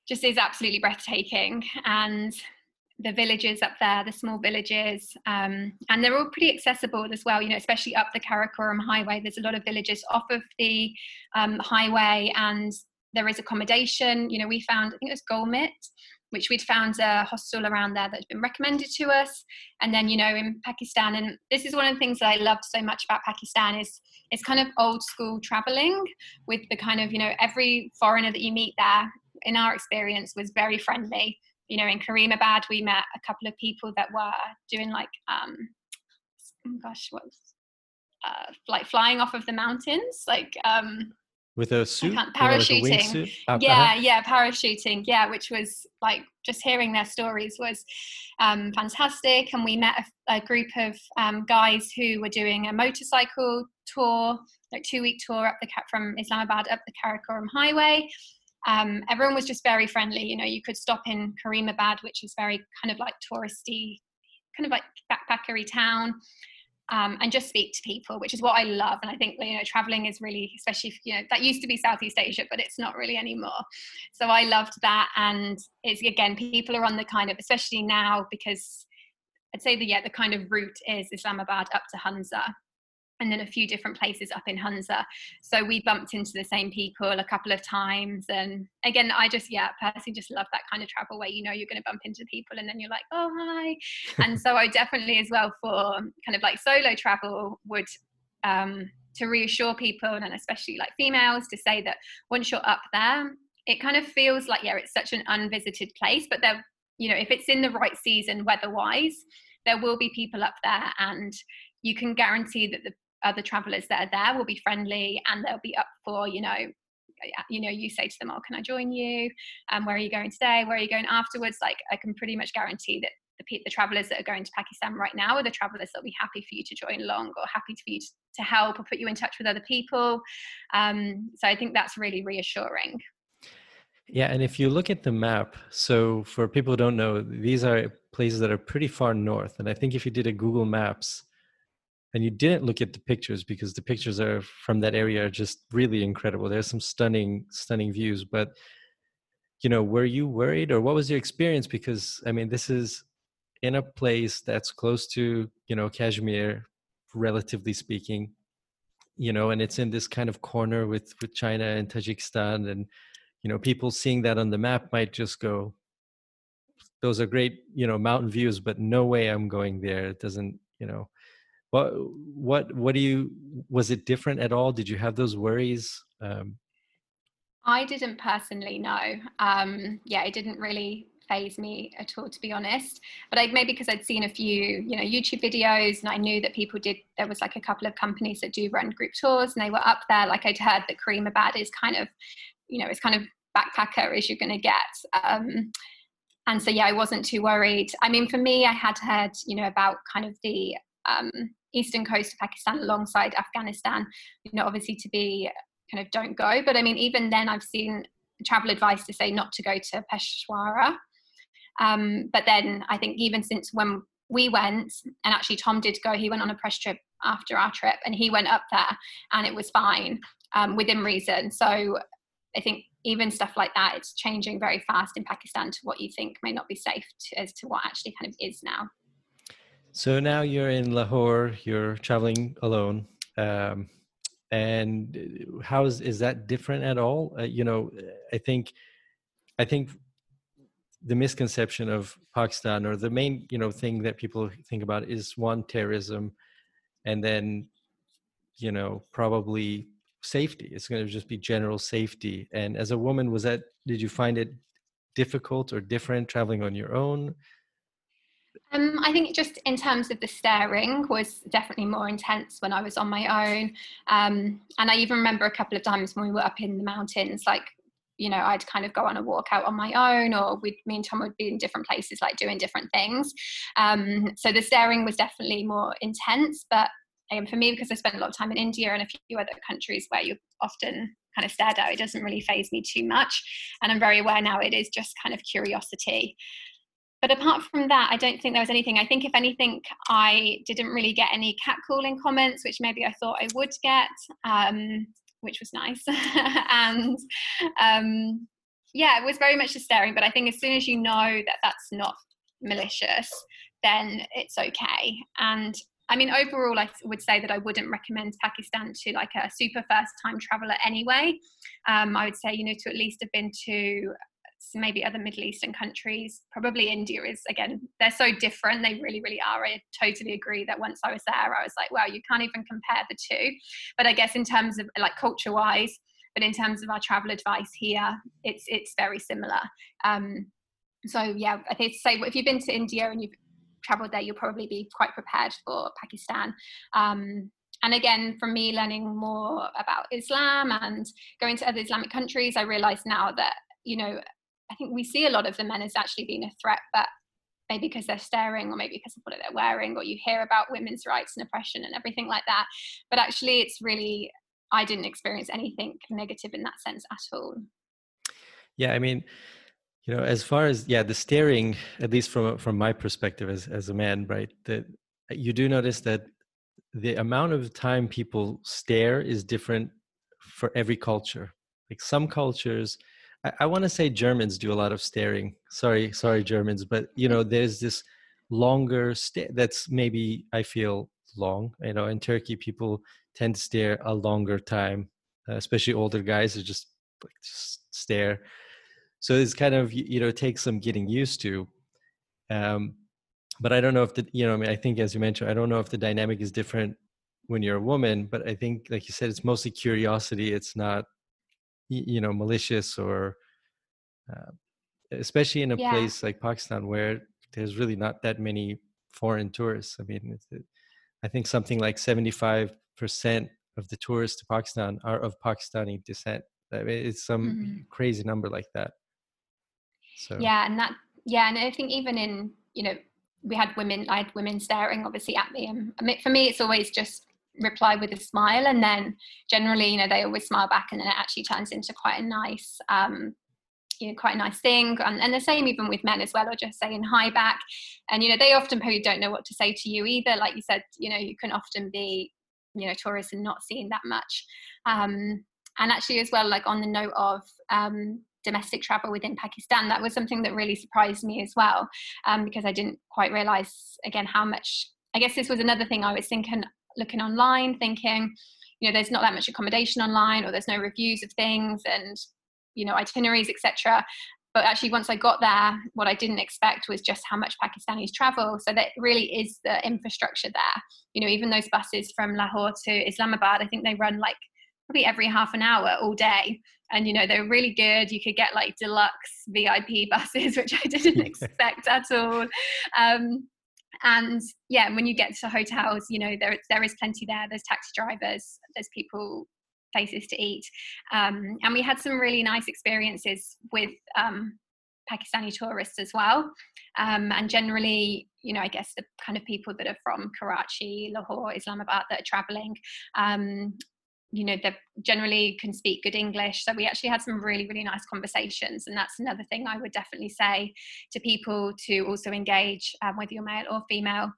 just is absolutely breathtaking. And the villages up there, the small villages, and they're all pretty accessible as well, you know, especially up the Karakoram Highway. There's a lot of villages off of the highway, and there is accommodation. You know, we found, I think it was Golmit, which we'd found a hostel around there that had been recommended to us. And then, you know, in Pakistan, and this is one of the things that I loved so much about Pakistan, is it's kind of old school traveling with the kind of, you know, every foreigner that you meet there, in our experience, was very friendly. You know, in Karimabad, we met a couple of people that were doing like, like flying off of the mountains, like with a suit, parachuting. Like a parachuting. Yeah, which was like, just hearing their stories was fantastic. And we met a group of guys who were doing a motorcycle tour, like 2-week tour up the from Islamabad up the Karakoram Highway. Everyone was just very friendly. You know, you could stop in Karimabad, which is very kind of like touristy, kind of like backpackery town, and just speak to people, which is what I love. And I think, you know, traveling is really, especially, you know, that used to be Southeast Asia, but it's not really anymore. So I loved that. And it's, again, people are on the kind of, especially now, because I'd say the kind of route is Islamabad up to Hunza, and then a few different places up in Hunza. So we bumped into the same people a couple of times. And again, I just, personally just love that kind of travel where, you know, you're going to bump into people and then you're like, oh, hi. And so I definitely as well, for kind of like solo travel, would to reassure people, and especially like females, to say that once you're up there, it kind of feels like, it's such an unvisited place. But there, you know, if it's in the right season weather-wise, there will be people up there, and you can guarantee that the other travelers that are there will be friendly, and they'll be up for, you know, you say to them, oh, can I join you? Where are you going today? Where are you going afterwards? Like, I can pretty much guarantee that the travelers that are going to Pakistan right now are the travelers that'll be happy for you to join along, or happy for you to help, or put you in touch with other people. So I think that's really reassuring. Yeah. And if you look at the map, so for people who don't know, these are places that are pretty far north. And I think if you did a Google Maps, and you didn't look at the pictures, because the pictures are from that area are just really incredible. There's some stunning, stunning views. But, you know, were you worried, or what was your experience? Because, I mean, this is in a place that's close to, you know, Kashmir, relatively speaking, you know, and it's in this kind of corner with China and Tajikistan. And, you know, people seeing that on the map might just go, those are great, you know, mountain views, but no way I'm going there. It doesn't, you know. What do you, was it different at all? Did you have those worries? I didn't personally, no. It didn't really faze me at all, to be honest. But maybe because I'd seen a few, you know, YouTube videos, and I knew that people did, there was like a couple of companies that do run group tours, and they were up there. Like, I'd heard that Karimabad is kind of, you know, it's kind of backpacker as you're going to get. And so, I wasn't too worried. I mean, for me, I had heard, you know, about kind of the eastern coast of Pakistan alongside Afghanistan, you know, obviously to be kind of don't go. But I mean, even then I've seen travel advice to say not to go to Peshawar. But then I think even since when we went, and actually Tom did go, he went on a press trip after our trip, and he went up there and it was fine within reason. So I think even stuff like that, it's changing very fast in Pakistan to what you think may not be safe as to what actually kind of is now. So now you're in Lahore, you're traveling alone. And how is that different at all? You know, I think the misconception of Pakistan, or the main, you know, thing that people think about is one, terrorism, and then, you know, probably safety. It's going to just be general safety. And as a woman, did you find it difficult or different traveling on your own? I think just in terms of the staring was definitely more intense when I was on my own. And I even remember a couple of times when we were up in the mountains, like, you know, I'd kind of go on a walk out on my own, or me and Tom would be in different places, like doing different things. So the staring was definitely more intense. But for me, because I spent a lot of time in India and a few other countries where you're often kind of stared at, it doesn't really faze me too much. And I'm very aware now it is just kind of curiosity. But apart from that, I don't think there was anything. I think, if anything, I didn't really get any catcalling comments, which maybe I thought I would get, which was nice. And it was very much just staring. But I think as soon as you know that that's not malicious, then it's okay. And I mean, overall, I would say that I wouldn't recommend Pakistan to like a super first time traveler anyway. I would say, you know, to at least have been to maybe other Middle Eastern countries. Probably India is, again, they're so different. They really, really are. I totally agree that once I was there, I was like, wow, you can't even compare the two. But I guess in terms of like culture wise, but in terms of our travel advice here, it's very similar. So yeah, I think say if you've been to India and you've traveled there, you'll probably be quite prepared for Pakistan. And again, from me learning more about Islam and going to other Islamic countries, I realize now that, you know, I think we see a lot of the men as actually being a threat, but maybe because they're staring or maybe because of what they're wearing, or you hear about women's rights and oppression and everything like that. But actually it's really, I didn't experience anything negative in that sense at all. Yeah, I mean, you know, as far as, yeah, the staring, at least from my perspective as a man, right, that you do notice that the amount of time people stare is different for every culture. Like some cultures, I want to say Germans do a lot of staring. Sorry, Germans. But, you know, there's this longer stare that's maybe, I feel, long. You know, in Turkey, people tend to stare a longer time, especially older guys who just stare. So it's kind of, you know, takes some getting used to. But I don't know if the, you know, I mean, I think as you mentioned, I don't know if the dynamic is different when you're a woman, but I think, like you said, it's mostly curiosity. It's not, you know, malicious or, especially in a place like Pakistan where there's really not that many foreign tourists. I mean, I think something like 75% of the tourists to Pakistan are of Pakistani descent. I mean, it's some crazy number like that. So. Yeah, and I think even in, you know, I had women staring obviously at me, and for me it's always just reply with a smile, and then generally, you know, they always smile back, and then it actually turns into quite a nice, you know, quite a nice thing. And the same even with men as well, or just saying hi back. And, you know, they often probably don't know what to say to you either. Like you said, you know, you can often be, you know, tourists and not seen that much. And actually as well, like on the note of domestic travel within Pakistan, that was something that really surprised me as well, because I didn't quite realize, again, how much, I guess this was another thing I was thinking, looking online, thinking, you know, there's not that much accommodation online, or there's no reviews of things and, you know, itineraries, etc. But actually once I got there, what I didn't expect was just how much Pakistanis travel. So that really is the infrastructure there. You know, even those buses from Lahore to Islamabad, I think they run like probably every half an hour all day. And, you know, they're really good. You could get like deluxe VIP buses, which I didn't expect at all. And yeah, when you get to hotels, you know, there is plenty there. There's taxi drivers, there's people, places to eat. And we had some really nice experiences with Pakistani tourists as well. And generally, you know, I guess the kind of people that are from Karachi, Lahore, Islamabad that are traveling, you know, they generally can speak good English. So we actually had some really, really nice conversations. And that's another thing I would definitely say to people to also engage, whether you're male or female,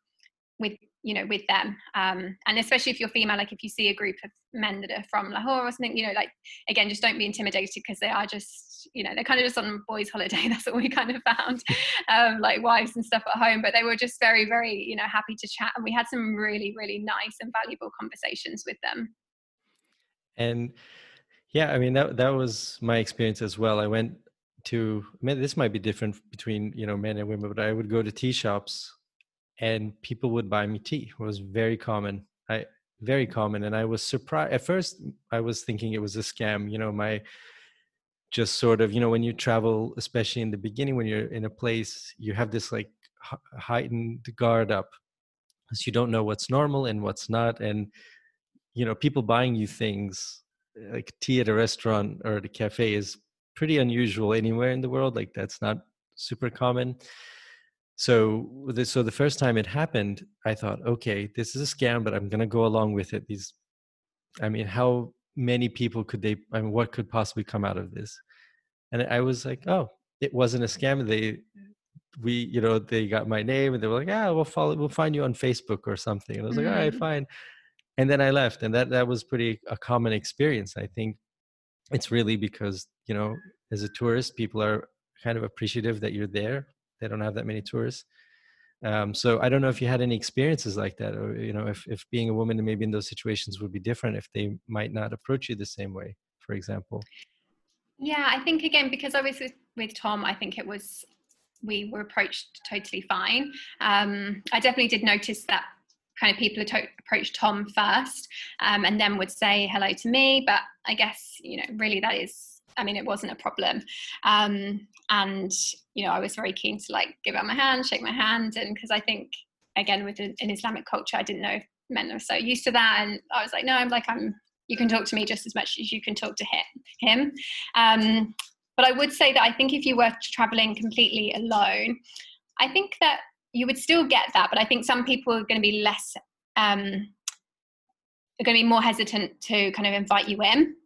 with, you know, with them. And especially if you're female, like if you see a group of men that are from Lahore or something, you know, like, again, just don't be intimidated, because they are just, you know, they're kind of just on boys' holiday. That's what we kind of found, like wives and stuff at home. But they were just very, very, you know, happy to chat. And we had some really, really nice and valuable conversations with them. And yeah, I mean, that was my experience as well. I went to, this might be different between, you know, men and women, but I would go to tea shops and people would buy me tea. It was very common. And I was surprised. At first, I was thinking it was a scam. You know, just sort of, you know, when you travel, especially in the beginning, when you're in a place, you have this like heightened guard up, because you don't know what's normal and what's not. And you know, people buying you things like tea at a restaurant or at a cafe is pretty unusual anywhere in the world. Like that's not super common. So the first time it happened, I thought, okay, this is a scam, but I'm going to go along with it. How many people what could possibly come out of this? And I was like, oh, it wasn't a scam. They got my name and they were like, we'll find you on Facebook or something. And I was like, all right, fine. And then I left, and that was pretty a common experience. I think it's really because, you know, as a tourist, people are kind of appreciative that you're there They don't have that many tourists. So I don't know if you had any experiences like that, or, you know, if being a woman maybe in those situations would be different, if they might not approach you the same way, for example. Yeah, I think, again, because I was with Tom, I think it was, we were approached totally fine. I definitely did notice that kind of people approached Tom first, and then would say hello to me. But I guess, you know, really that is, I mean, it wasn't a problem. And, you know, I was very keen to like give out my hand, shake my hand. And because I think, again, with an Islamic culture, I didn't know men were so used to that. And I was like, no, you can talk to me just as much as you can talk to him. But I would say that I think if you were traveling completely alone, I think that you would still get that. But I think some people are going to be less, are going to be more hesitant to kind of invite you in.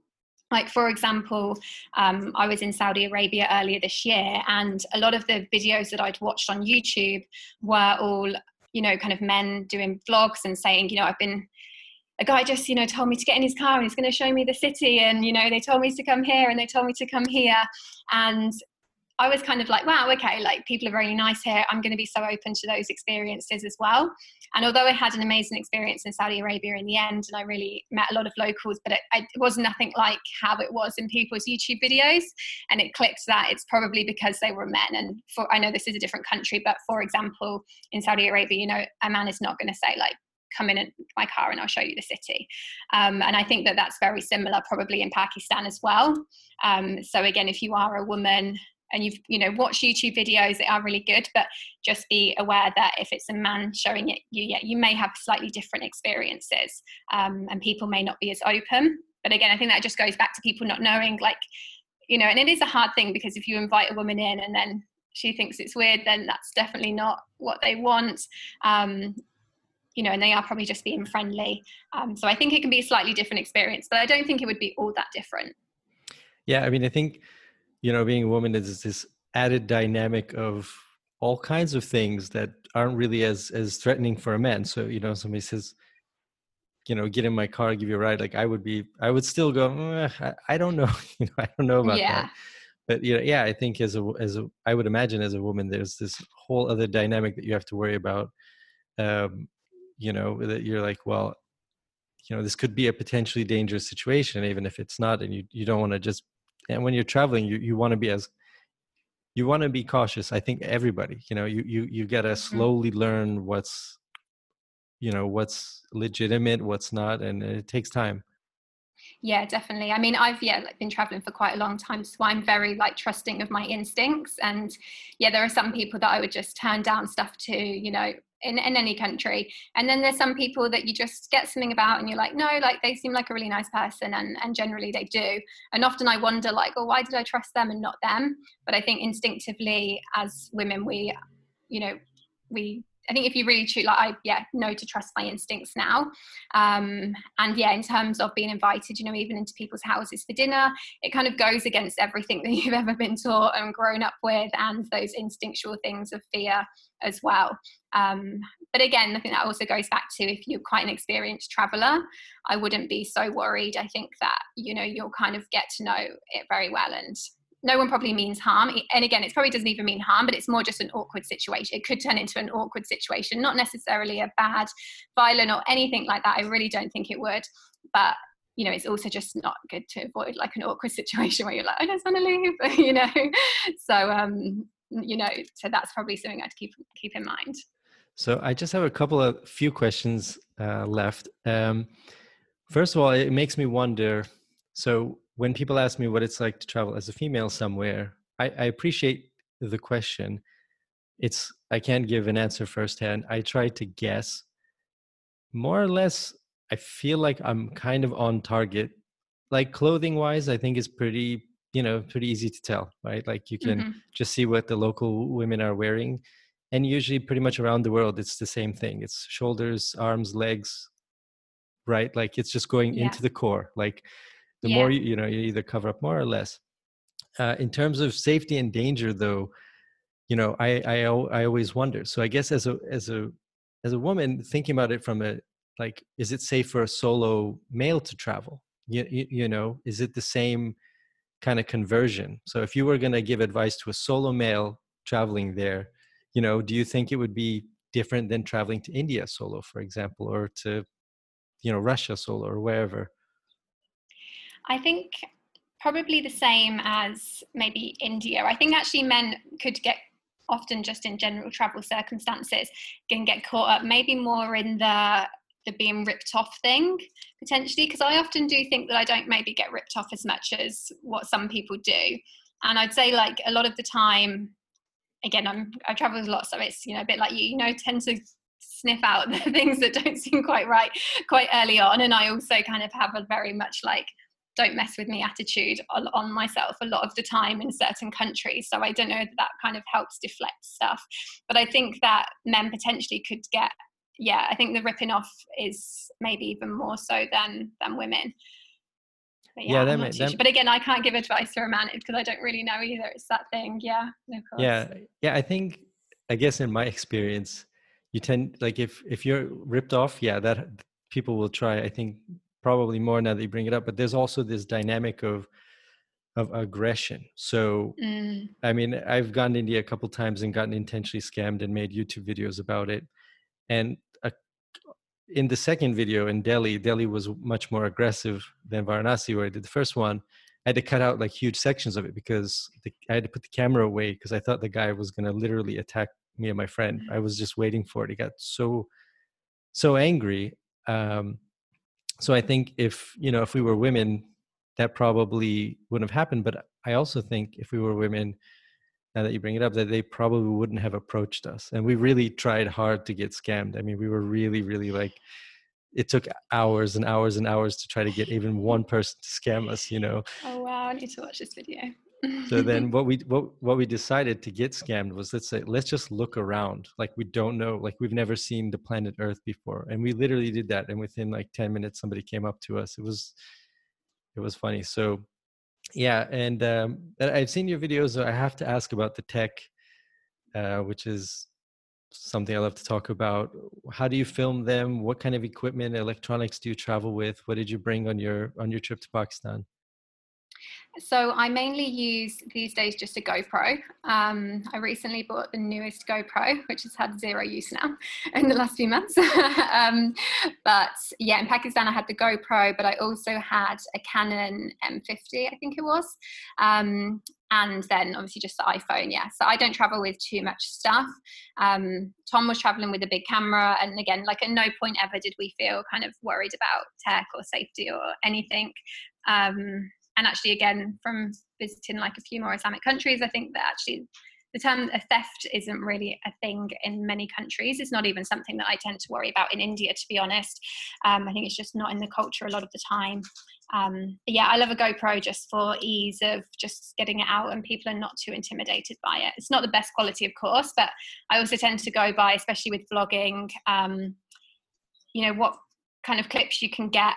Like, for example, I was in Saudi Arabia earlier this year, and a lot of the videos that I'd watched on YouTube were all, you know, kind of men doing vlogs and saying, you know, a guy just, you know, told me to get in his car and he's going to show me the city. And, you know, they told me to come here and they told me to come here. And I was kind of like, wow, okay, like people are very nice here. I'm going to be so open to those experiences as well. And although I had an amazing experience in Saudi Arabia in the end, and I really met a lot of locals, but it was nothing like how it was in people's YouTube videos. And it clicked that it's probably because they were men. And I know this is a different country, but for example, in Saudi Arabia, you know, a man is not going to say like, come in my car and I'll show you the city. And I think that that's very similar probably in Pakistan as well. So again, if you are a woman and you've, you know, watched YouTube videos that are really good, but just be aware that if it's a man showing it you, yeah, you may have slightly different experiences, and people may not be as open. But again, I think that just goes back to people not knowing, like, you know, and it is a hard thing because if you invite a woman in and then she thinks it's weird, then that's definitely not what they want. You know, and they are probably just being friendly. So I think it can be a slightly different experience, but I don't think it would be all that different. Yeah, I mean, I think, you know, being a woman is this added dynamic of all kinds of things that aren't really as threatening for a man. So, you know, somebody says, you know, get in my car, I'll give you a ride. Like I would still go, I don't know, you know, I don't know about that. But, you know, yeah, I think I would imagine as a woman, there's this whole other dynamic that you have to worry about. You know, that you're like, well, you know, this could be a potentially dangerous situation, even if it's not. And you don't want to just, and when you're traveling, you want to be you want to be cautious. I think everybody, you know, you got to slowly learn what's, you know, what's legitimate, what's not. And it takes time. Yeah, definitely. I mean, I've been traveling for quite a long time, so I'm very like trusting of my instincts. And yeah, there are some people that I would just turn down stuff to, you know, in any country. And then there's some people that you just get something about and you're like, no, like they seem like a really nice person, and generally they do. And often I wonder like, oh, why did I trust them and not them? But I think instinctively as women, I think if you really choose, like I know to trust my instincts now. And yeah, in terms of being invited, you know, even into people's houses for dinner, it kind of goes against everything that you've ever been taught and grown up with, and those instinctual things of fear as well. But again, I think that also goes back to, if you're quite an experienced traveler, I wouldn't be so worried. I think that, you know, you'll kind of get to know it very well, and no one probably means harm. And again, it probably doesn't even mean harm, but it's more just an awkward situation. It could turn into an awkward situation, not necessarily a bad, violent or anything like that. I really don't think it would. But, you know, it's also just not good to avoid like an awkward situation where you're like, I just want to leave, you know? So, you know, so that's probably something I'd keep in mind. So I just have a few questions left. First of all, it makes me wonder. So when people ask me what it's like to travel as a female somewhere, I appreciate the question. I can't give an answer firsthand. I try to guess. More or less, I feel like I'm kind of on target. Like clothing wise, I think is pretty easy to tell, right? Like you can just see what the local women are wearing. And usually pretty much around the world, it's the same thing. It's shoulders, arms, legs, right? Like it's just going into the core. Like the more, you know, you either cover up more or less. In terms of safety and danger, though, you know, I always wonder. So I guess as a woman, thinking about it from a, like, is it safe for a solo male to travel? You know, is it the same kind of conversion? So if you were going to give advice to a solo male traveling there, you know, do you think it would be different than traveling to India solo, for example, or to, you know, Russia solo or wherever? I think probably the same as maybe India. I think actually men could get, often just in general travel circumstances, can get caught up maybe more in the being ripped off thing, potentially, because I often do think that I don't maybe get ripped off as much as what some people do. And I'd say, like, a lot of the time, again, I travel a lot, so it's, you know, a bit like you know, tend to sniff out the things that don't seem quite right quite early on. And I also kind of have a very much like, don't mess with me attitude on myself a lot of the time in certain countries. So I don't know that kind of helps deflect stuff. But I think that men potentially could get, yeah, I think the ripping off is maybe even more so than women. But yeah, I'm not too sure. But again, I can't give advice for a man because I don't really know either. It's that thing. Yeah. No, of course. Yeah. I think, I guess in my experience, you tend, like, if you're ripped off, yeah, that people will try, I think, probably more now that you bring it up. But there's also this dynamic of aggression. So I mean, I've gone to India a couple of times and gotten intentionally scammed and made YouTube videos about it. And in the second video in Delhi was much more aggressive than Varanasi, where I did the first one. I had to cut out like huge sections of it because I had to put the camera away because I thought the guy was going to literally attack me and my friend. I was just waiting for it. He got so angry. So I think if we were women, that probably wouldn't have happened. But I also think if we were women, now that you bring it up, that they probably wouldn't have approached us. And we really tried hard to get scammed. I mean, we were really, really like, it took hours and hours and hours to try to get even one person to scam us, you know? Oh, wow. I need to watch this video. So then what we decided to get scammed was, let's just look around. Like, we don't know, like, we've never seen the planet Earth before. And we literally did that. And within like 10 minutes, somebody came up to us. It was funny. So yeah. And I've seen your videos. So I have to ask about the tech, which is something I love to talk about. How do you film them? What kind of equipment, electronics do you travel with? What did you bring on your trip to Pakistan? So I mainly use these days just a GoPro. I recently bought the newest GoPro, which has had zero use now in the last few months. But yeah, in Pakistan I had the GoPro, but I also had a Canon M50, I think it was. And then obviously just the iPhone, yeah. So I don't travel with too much stuff. Tom was traveling with a big camera. And again, like, at no point ever did we feel kind of worried about tech or safety or anything. And actually, again, from visiting like a few more Islamic countries, I think that actually the term theft isn't really a thing in many countries. It's not even something that I tend to worry about in India, to be honest. I think it's just not in the culture a lot of the time. Yeah, I love a GoPro just for ease of just getting it out, and people are not too intimidated by it. It's not the best quality, of course, but I also tend to go by, especially with vlogging, you know, what kind of clips you can get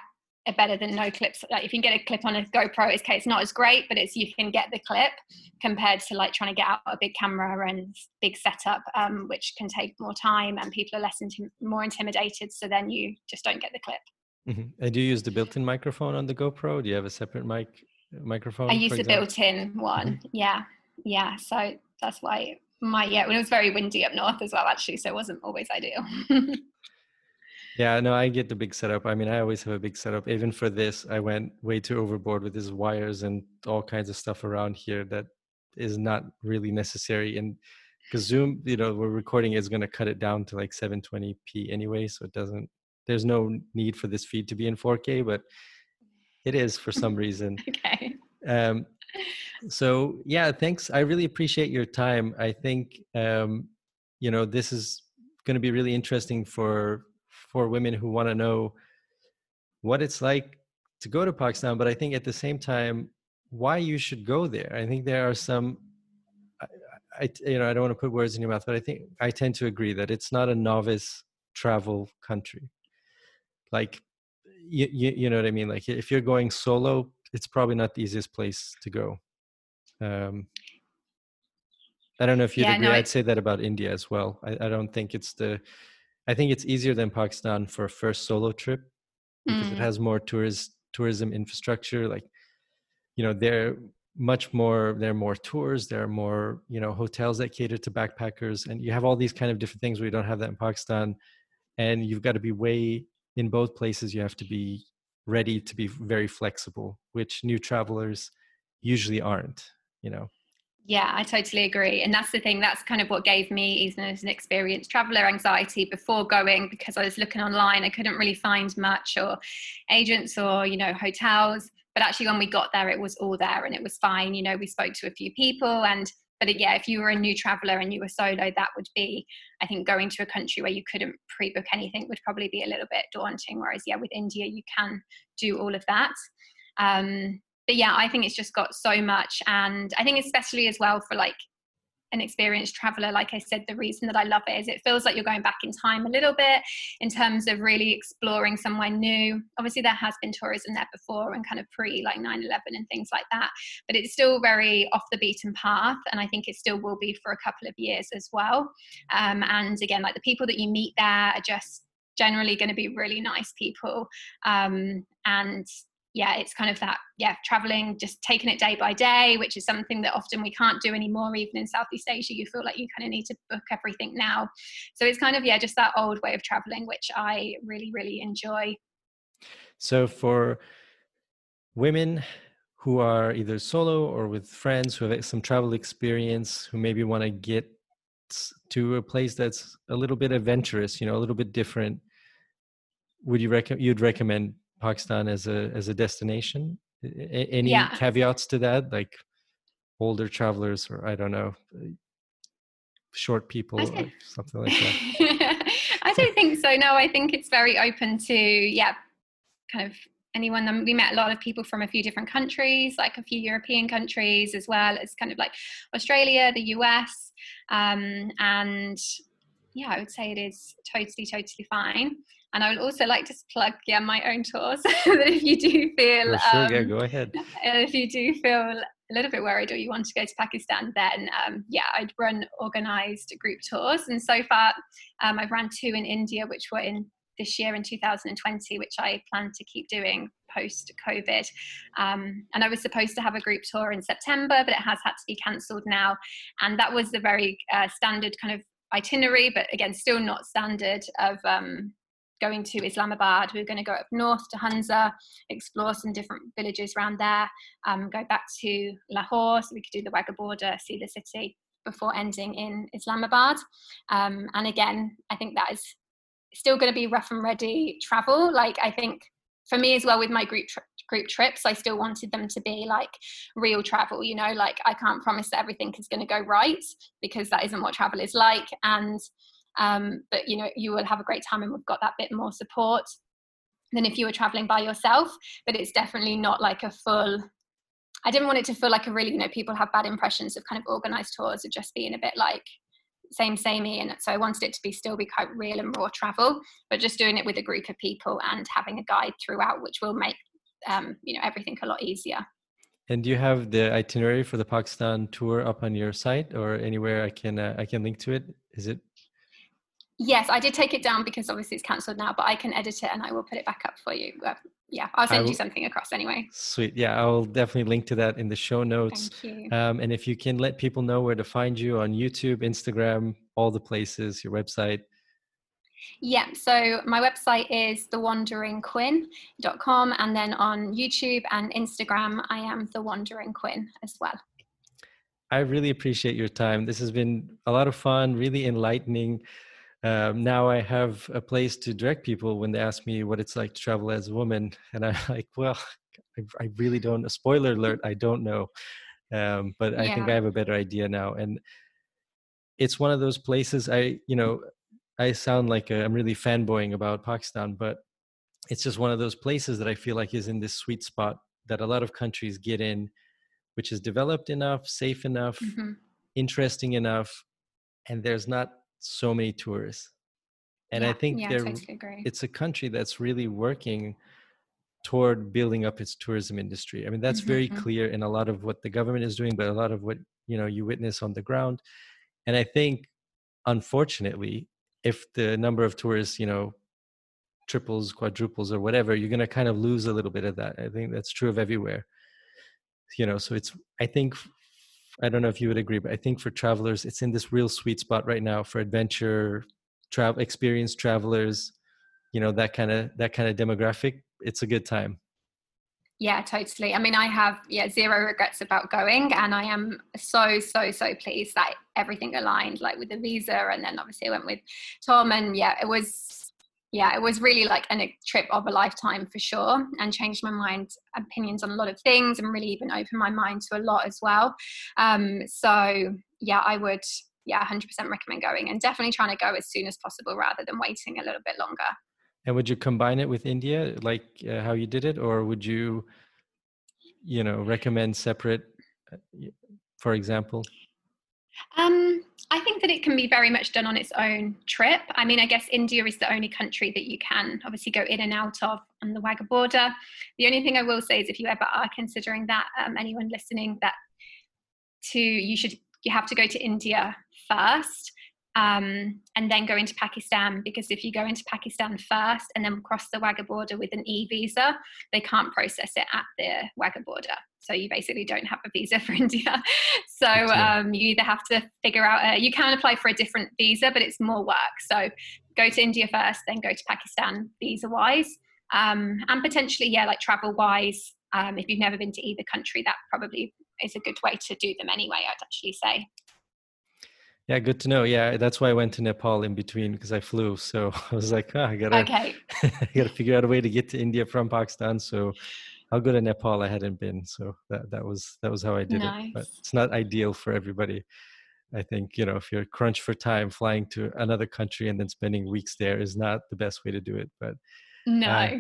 are better than no clips. Like, if you can get a clip on a GoPro, it's not as great, but it's, you can get the clip compared to like trying to get out a big camera and big setup, which can take more time, and people are more intimidated, so then you just don't get the clip. Mm-hmm. And do you use the built-in microphone on the GoPro? Do you have a separate microphone? I use the built-in one. Mm-hmm. Yeah. So that's why when it was very windy up north as well, actually, so it wasn't always ideal. Yeah, no, I get the big setup. I mean, I always have a big setup. Even for this, I went way too overboard with these wires and all kinds of stuff around here that is not really necessary. And because Zoom, you know, we're recording, is going to cut it down to like 720p anyway. So there's no need for this feed to be in 4K, but it is for some reason. Okay. So yeah, thanks. I really appreciate your time. I think, you know, this is going to be really interesting for women who want to know what it's like to go to Pakistan, but I think at the same time, why you should go there. I think there are some, I don't want to put words in your mouth, but I think I tend to agree that it's not a novice travel country. Like, you know what I mean? Like, if you're going solo, it's probably not the easiest place to go. I don't know if you'd agree. I'd say that about India as well. I don't think it's I think it's easier than Pakistan for a first solo trip because it has more tourism infrastructure. Like, you know, much more, there are more tours, there are more, you know, hotels that cater to backpackers, and you have all these kind of different things. We don't have that in Pakistan, and you've got to be way in both places. You have to be ready to be very flexible, which new travelers usually aren't, you know. Yeah, I totally agree. And that's the thing, that's kind of what gave me, even as an experienced traveler, anxiety before going, because I was looking online, I couldn't really find much, or agents, or, you know, hotels. But actually when we got there, it was all there and it was fine. You know, we spoke to a few people, and, but yeah, if you were a new traveler and you were solo, that would be, I think, going to a country where you couldn't pre-book anything would probably be a little bit daunting. Whereas yeah, with India, you can do all of that. But yeah, I think it's just got so much. And I think especially as well for like an experienced traveler, like I said, the reason that I love it is it feels like you're going back in time a little bit in terms of really exploring somewhere new. Obviously there has been tourism there before and kind of pre like 9/11 and things like that, but it's still very off the beaten path. And I think it still will be for a couple of years as well. And again, like the people that you meet there are just generally going to be really nice people. And yeah, it's kind of that, yeah, traveling, just taking it day by day, which is something that often we can't do anymore. Even in Southeast Asia, you feel like you kind of need to book everything now. So it's kind of, yeah, just that old way of traveling, which I really, really enjoy. So for women who are either solo or with friends who have some travel experience, who maybe want to get to a place that's a little bit adventurous, you know, a little bit different, would you recommend Pakistan as a destination? Any caveats to that, like older travelers, or I don't know, short people, or something like that? I don't think so. No, I think it's very open to kind of anyone. We met a lot of people from a few different countries, like a few European countries, as well as kind of like Australia, the US, and yeah, I would say it is totally fine. And I would also like to plug, my own tours. That if you do feel, go ahead. If you do feel a little bit worried, or you want to go to Pakistan, then I'd run organised group tours. And so far, I've run two in India, which were in this year in 2020, which I plan to keep doing post-COVID. And I was supposed to have a group tour in September, but it has had to be cancelled now. And that was the very standard kind of itinerary, but again, still not standard, of going to Islamabad. We're going to go up north to Hunza, explore some different villages around there, go back to Lahore so we could do the Wagah border, see the city, before ending in Islamabad. And again, I think that is still going to be rough and ready travel. Like, I think for me as well with my group trips, I still wanted them to be like real travel, you know, like I can't promise that everything is going to go right, because that isn't what travel is like. And but you know, you will have a great time, and we've got that bit more support than if you were traveling by yourself. But it's definitely not like a full, I didn't want it to feel like a really, you know, people have bad impressions of kind of organized tours of just being a bit like samey. And so I wanted it to be still be quite real and raw travel, but just doing it with a group of people and having a guide throughout, which will make, you know, everything a lot easier. And do you have the itinerary for the Pakistan tour up on your site, or anywhere I can link to it? Is it? Yes, I did take it down because obviously it's cancelled now, but I can edit it and I will put it back up for you. I'll send you something across anyway. Sweet. Yeah, I'll definitely link to that in the show notes. Thank you. And if you can let people know where to find you on YouTube, Instagram, all the places, your website. Yeah, so my website is thewanderingquinn.com, and then on YouTube and Instagram, I am thewanderingquinn as well. I really appreciate your time. This has been a lot of fun, really enlightening. Now I have a place to direct people when they ask me what it's like to travel as a woman. And I'm like, well, I really don't, spoiler alert, I don't know. But yeah. I think I have a better idea now. And it's one of those places I sound like I'm really fanboying about Pakistan, but it's just one of those places that I feel like is in this sweet spot that a lot of countries get in, which is developed enough, safe enough, interesting enough. And there's not so many tourists, and I think it's a country that's really working toward building up its tourism industry. I mean, that's very clear in a lot of what the government is doing, but a lot of what you witness on the ground. And I think, unfortunately, if the number of tourists triples, quadruples, or whatever, you're going to kind of lose a little bit of that. I think that's true of everywhere. you know, so it's, I think, I don't know if you would agree, but I think for travelers, it's in this real sweet spot right now for adventure, travel, experienced travelers, you know, that kind of demographic. It's a good time. Yeah, totally. I mean, I have zero regrets about going, and I am so pleased that everything aligned, like with the visa, and then obviously I went with Tom, and it was really like a trip of a lifetime for sure, and changed my mind, opinions on a lot of things, and really even opened my mind to a lot as well. I would 100% recommend going, and definitely trying to go as soon as possible rather than waiting a little bit longer. And would you combine it with India, like how you did it? Or would you, recommend separate, for example? I think that it can be very much done on its own trip. I mean, I guess India is the only country that you can obviously go in and out of on the Wagah border. The only thing I will say is if you ever are considering that, anyone listening, you have to go to India first. And then go into Pakistan, because if you go into Pakistan first and then cross the Wagah border with an e-visa, they can't process it at the Wagah border. So you basically don't have a visa for India. So you either have to figure out, you can apply for a different visa, but it's more work. So go to India first, then go to Pakistan visa-wise. And potentially, travel-wise, if you've never been to either country, that probably is a good way to do them anyway, I'd actually say. Yeah, good to know. Yeah, that's why I went to Nepal in between, because I flew. So I was like, I gotta figure out a way to get to India from Pakistan. So I'll go to Nepal. I hadn't been, so that was how I did it. But it's not ideal for everybody. I think if you're crunched for time, flying to another country and then spending weeks there is not the best way to do it. But no.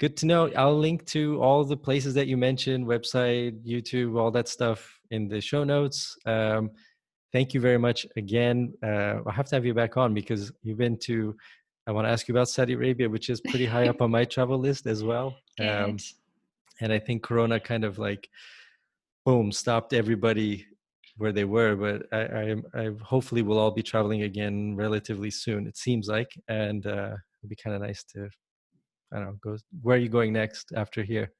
Good to know. I'll link to all the places that you mentioned, website, YouTube, all that stuff in the show notes. Thank you very much again. I'll have to have you back on, because you've been to, I want to ask you about Saudi Arabia, which is pretty high up on my travel list as well. And I think Corona kind of stopped everybody where they were, but I hopefully we'll all be traveling again relatively soon, it seems like. And it'd be kind of nice to, go, where are you going next after here?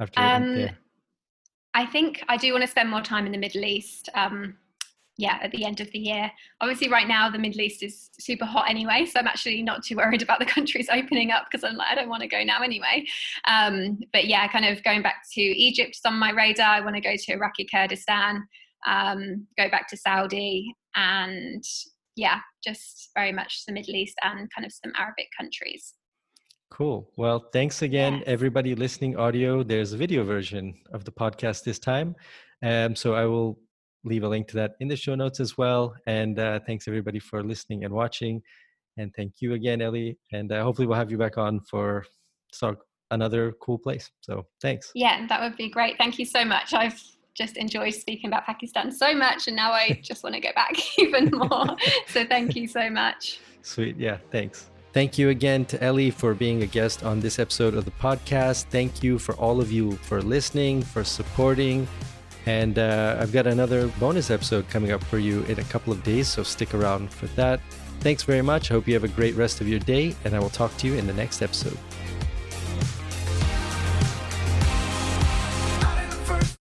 After there? I think I do want to spend more time in the Middle East. At the end of the year. Obviously right now the Middle East is super hot anyway, so I'm actually not too worried about the countries opening up, because I'm like, I don't want to go now anyway. Kind of going back to Egypt's on my radar. I want to go to Iraqi Kurdistan, go back to Saudi, and just very much the Middle East and kind of some Arabic countries. Cool. Well, thanks again, everybody listening audio. There's a video version of the podcast this time. So I will leave a link to that in the show notes as well. And thanks everybody for listening and watching. And thank you again, Ellie. And hopefully we'll have you back on for another cool place. So thanks. Yeah, that would be great. Thank you so much. I've just enjoyed speaking about Pakistan so much. And now I just want to go back even more. So thank you so much. Sweet. Yeah, thanks. Thank you again to Ellie for being a guest on this episode of the podcast. Thank you for all of you for listening, for supporting. And I've got another bonus episode coming up for you in a couple of days, so stick around for that. Thanks very much. Hope you have a great rest of your day, and I will talk to you in the next episode.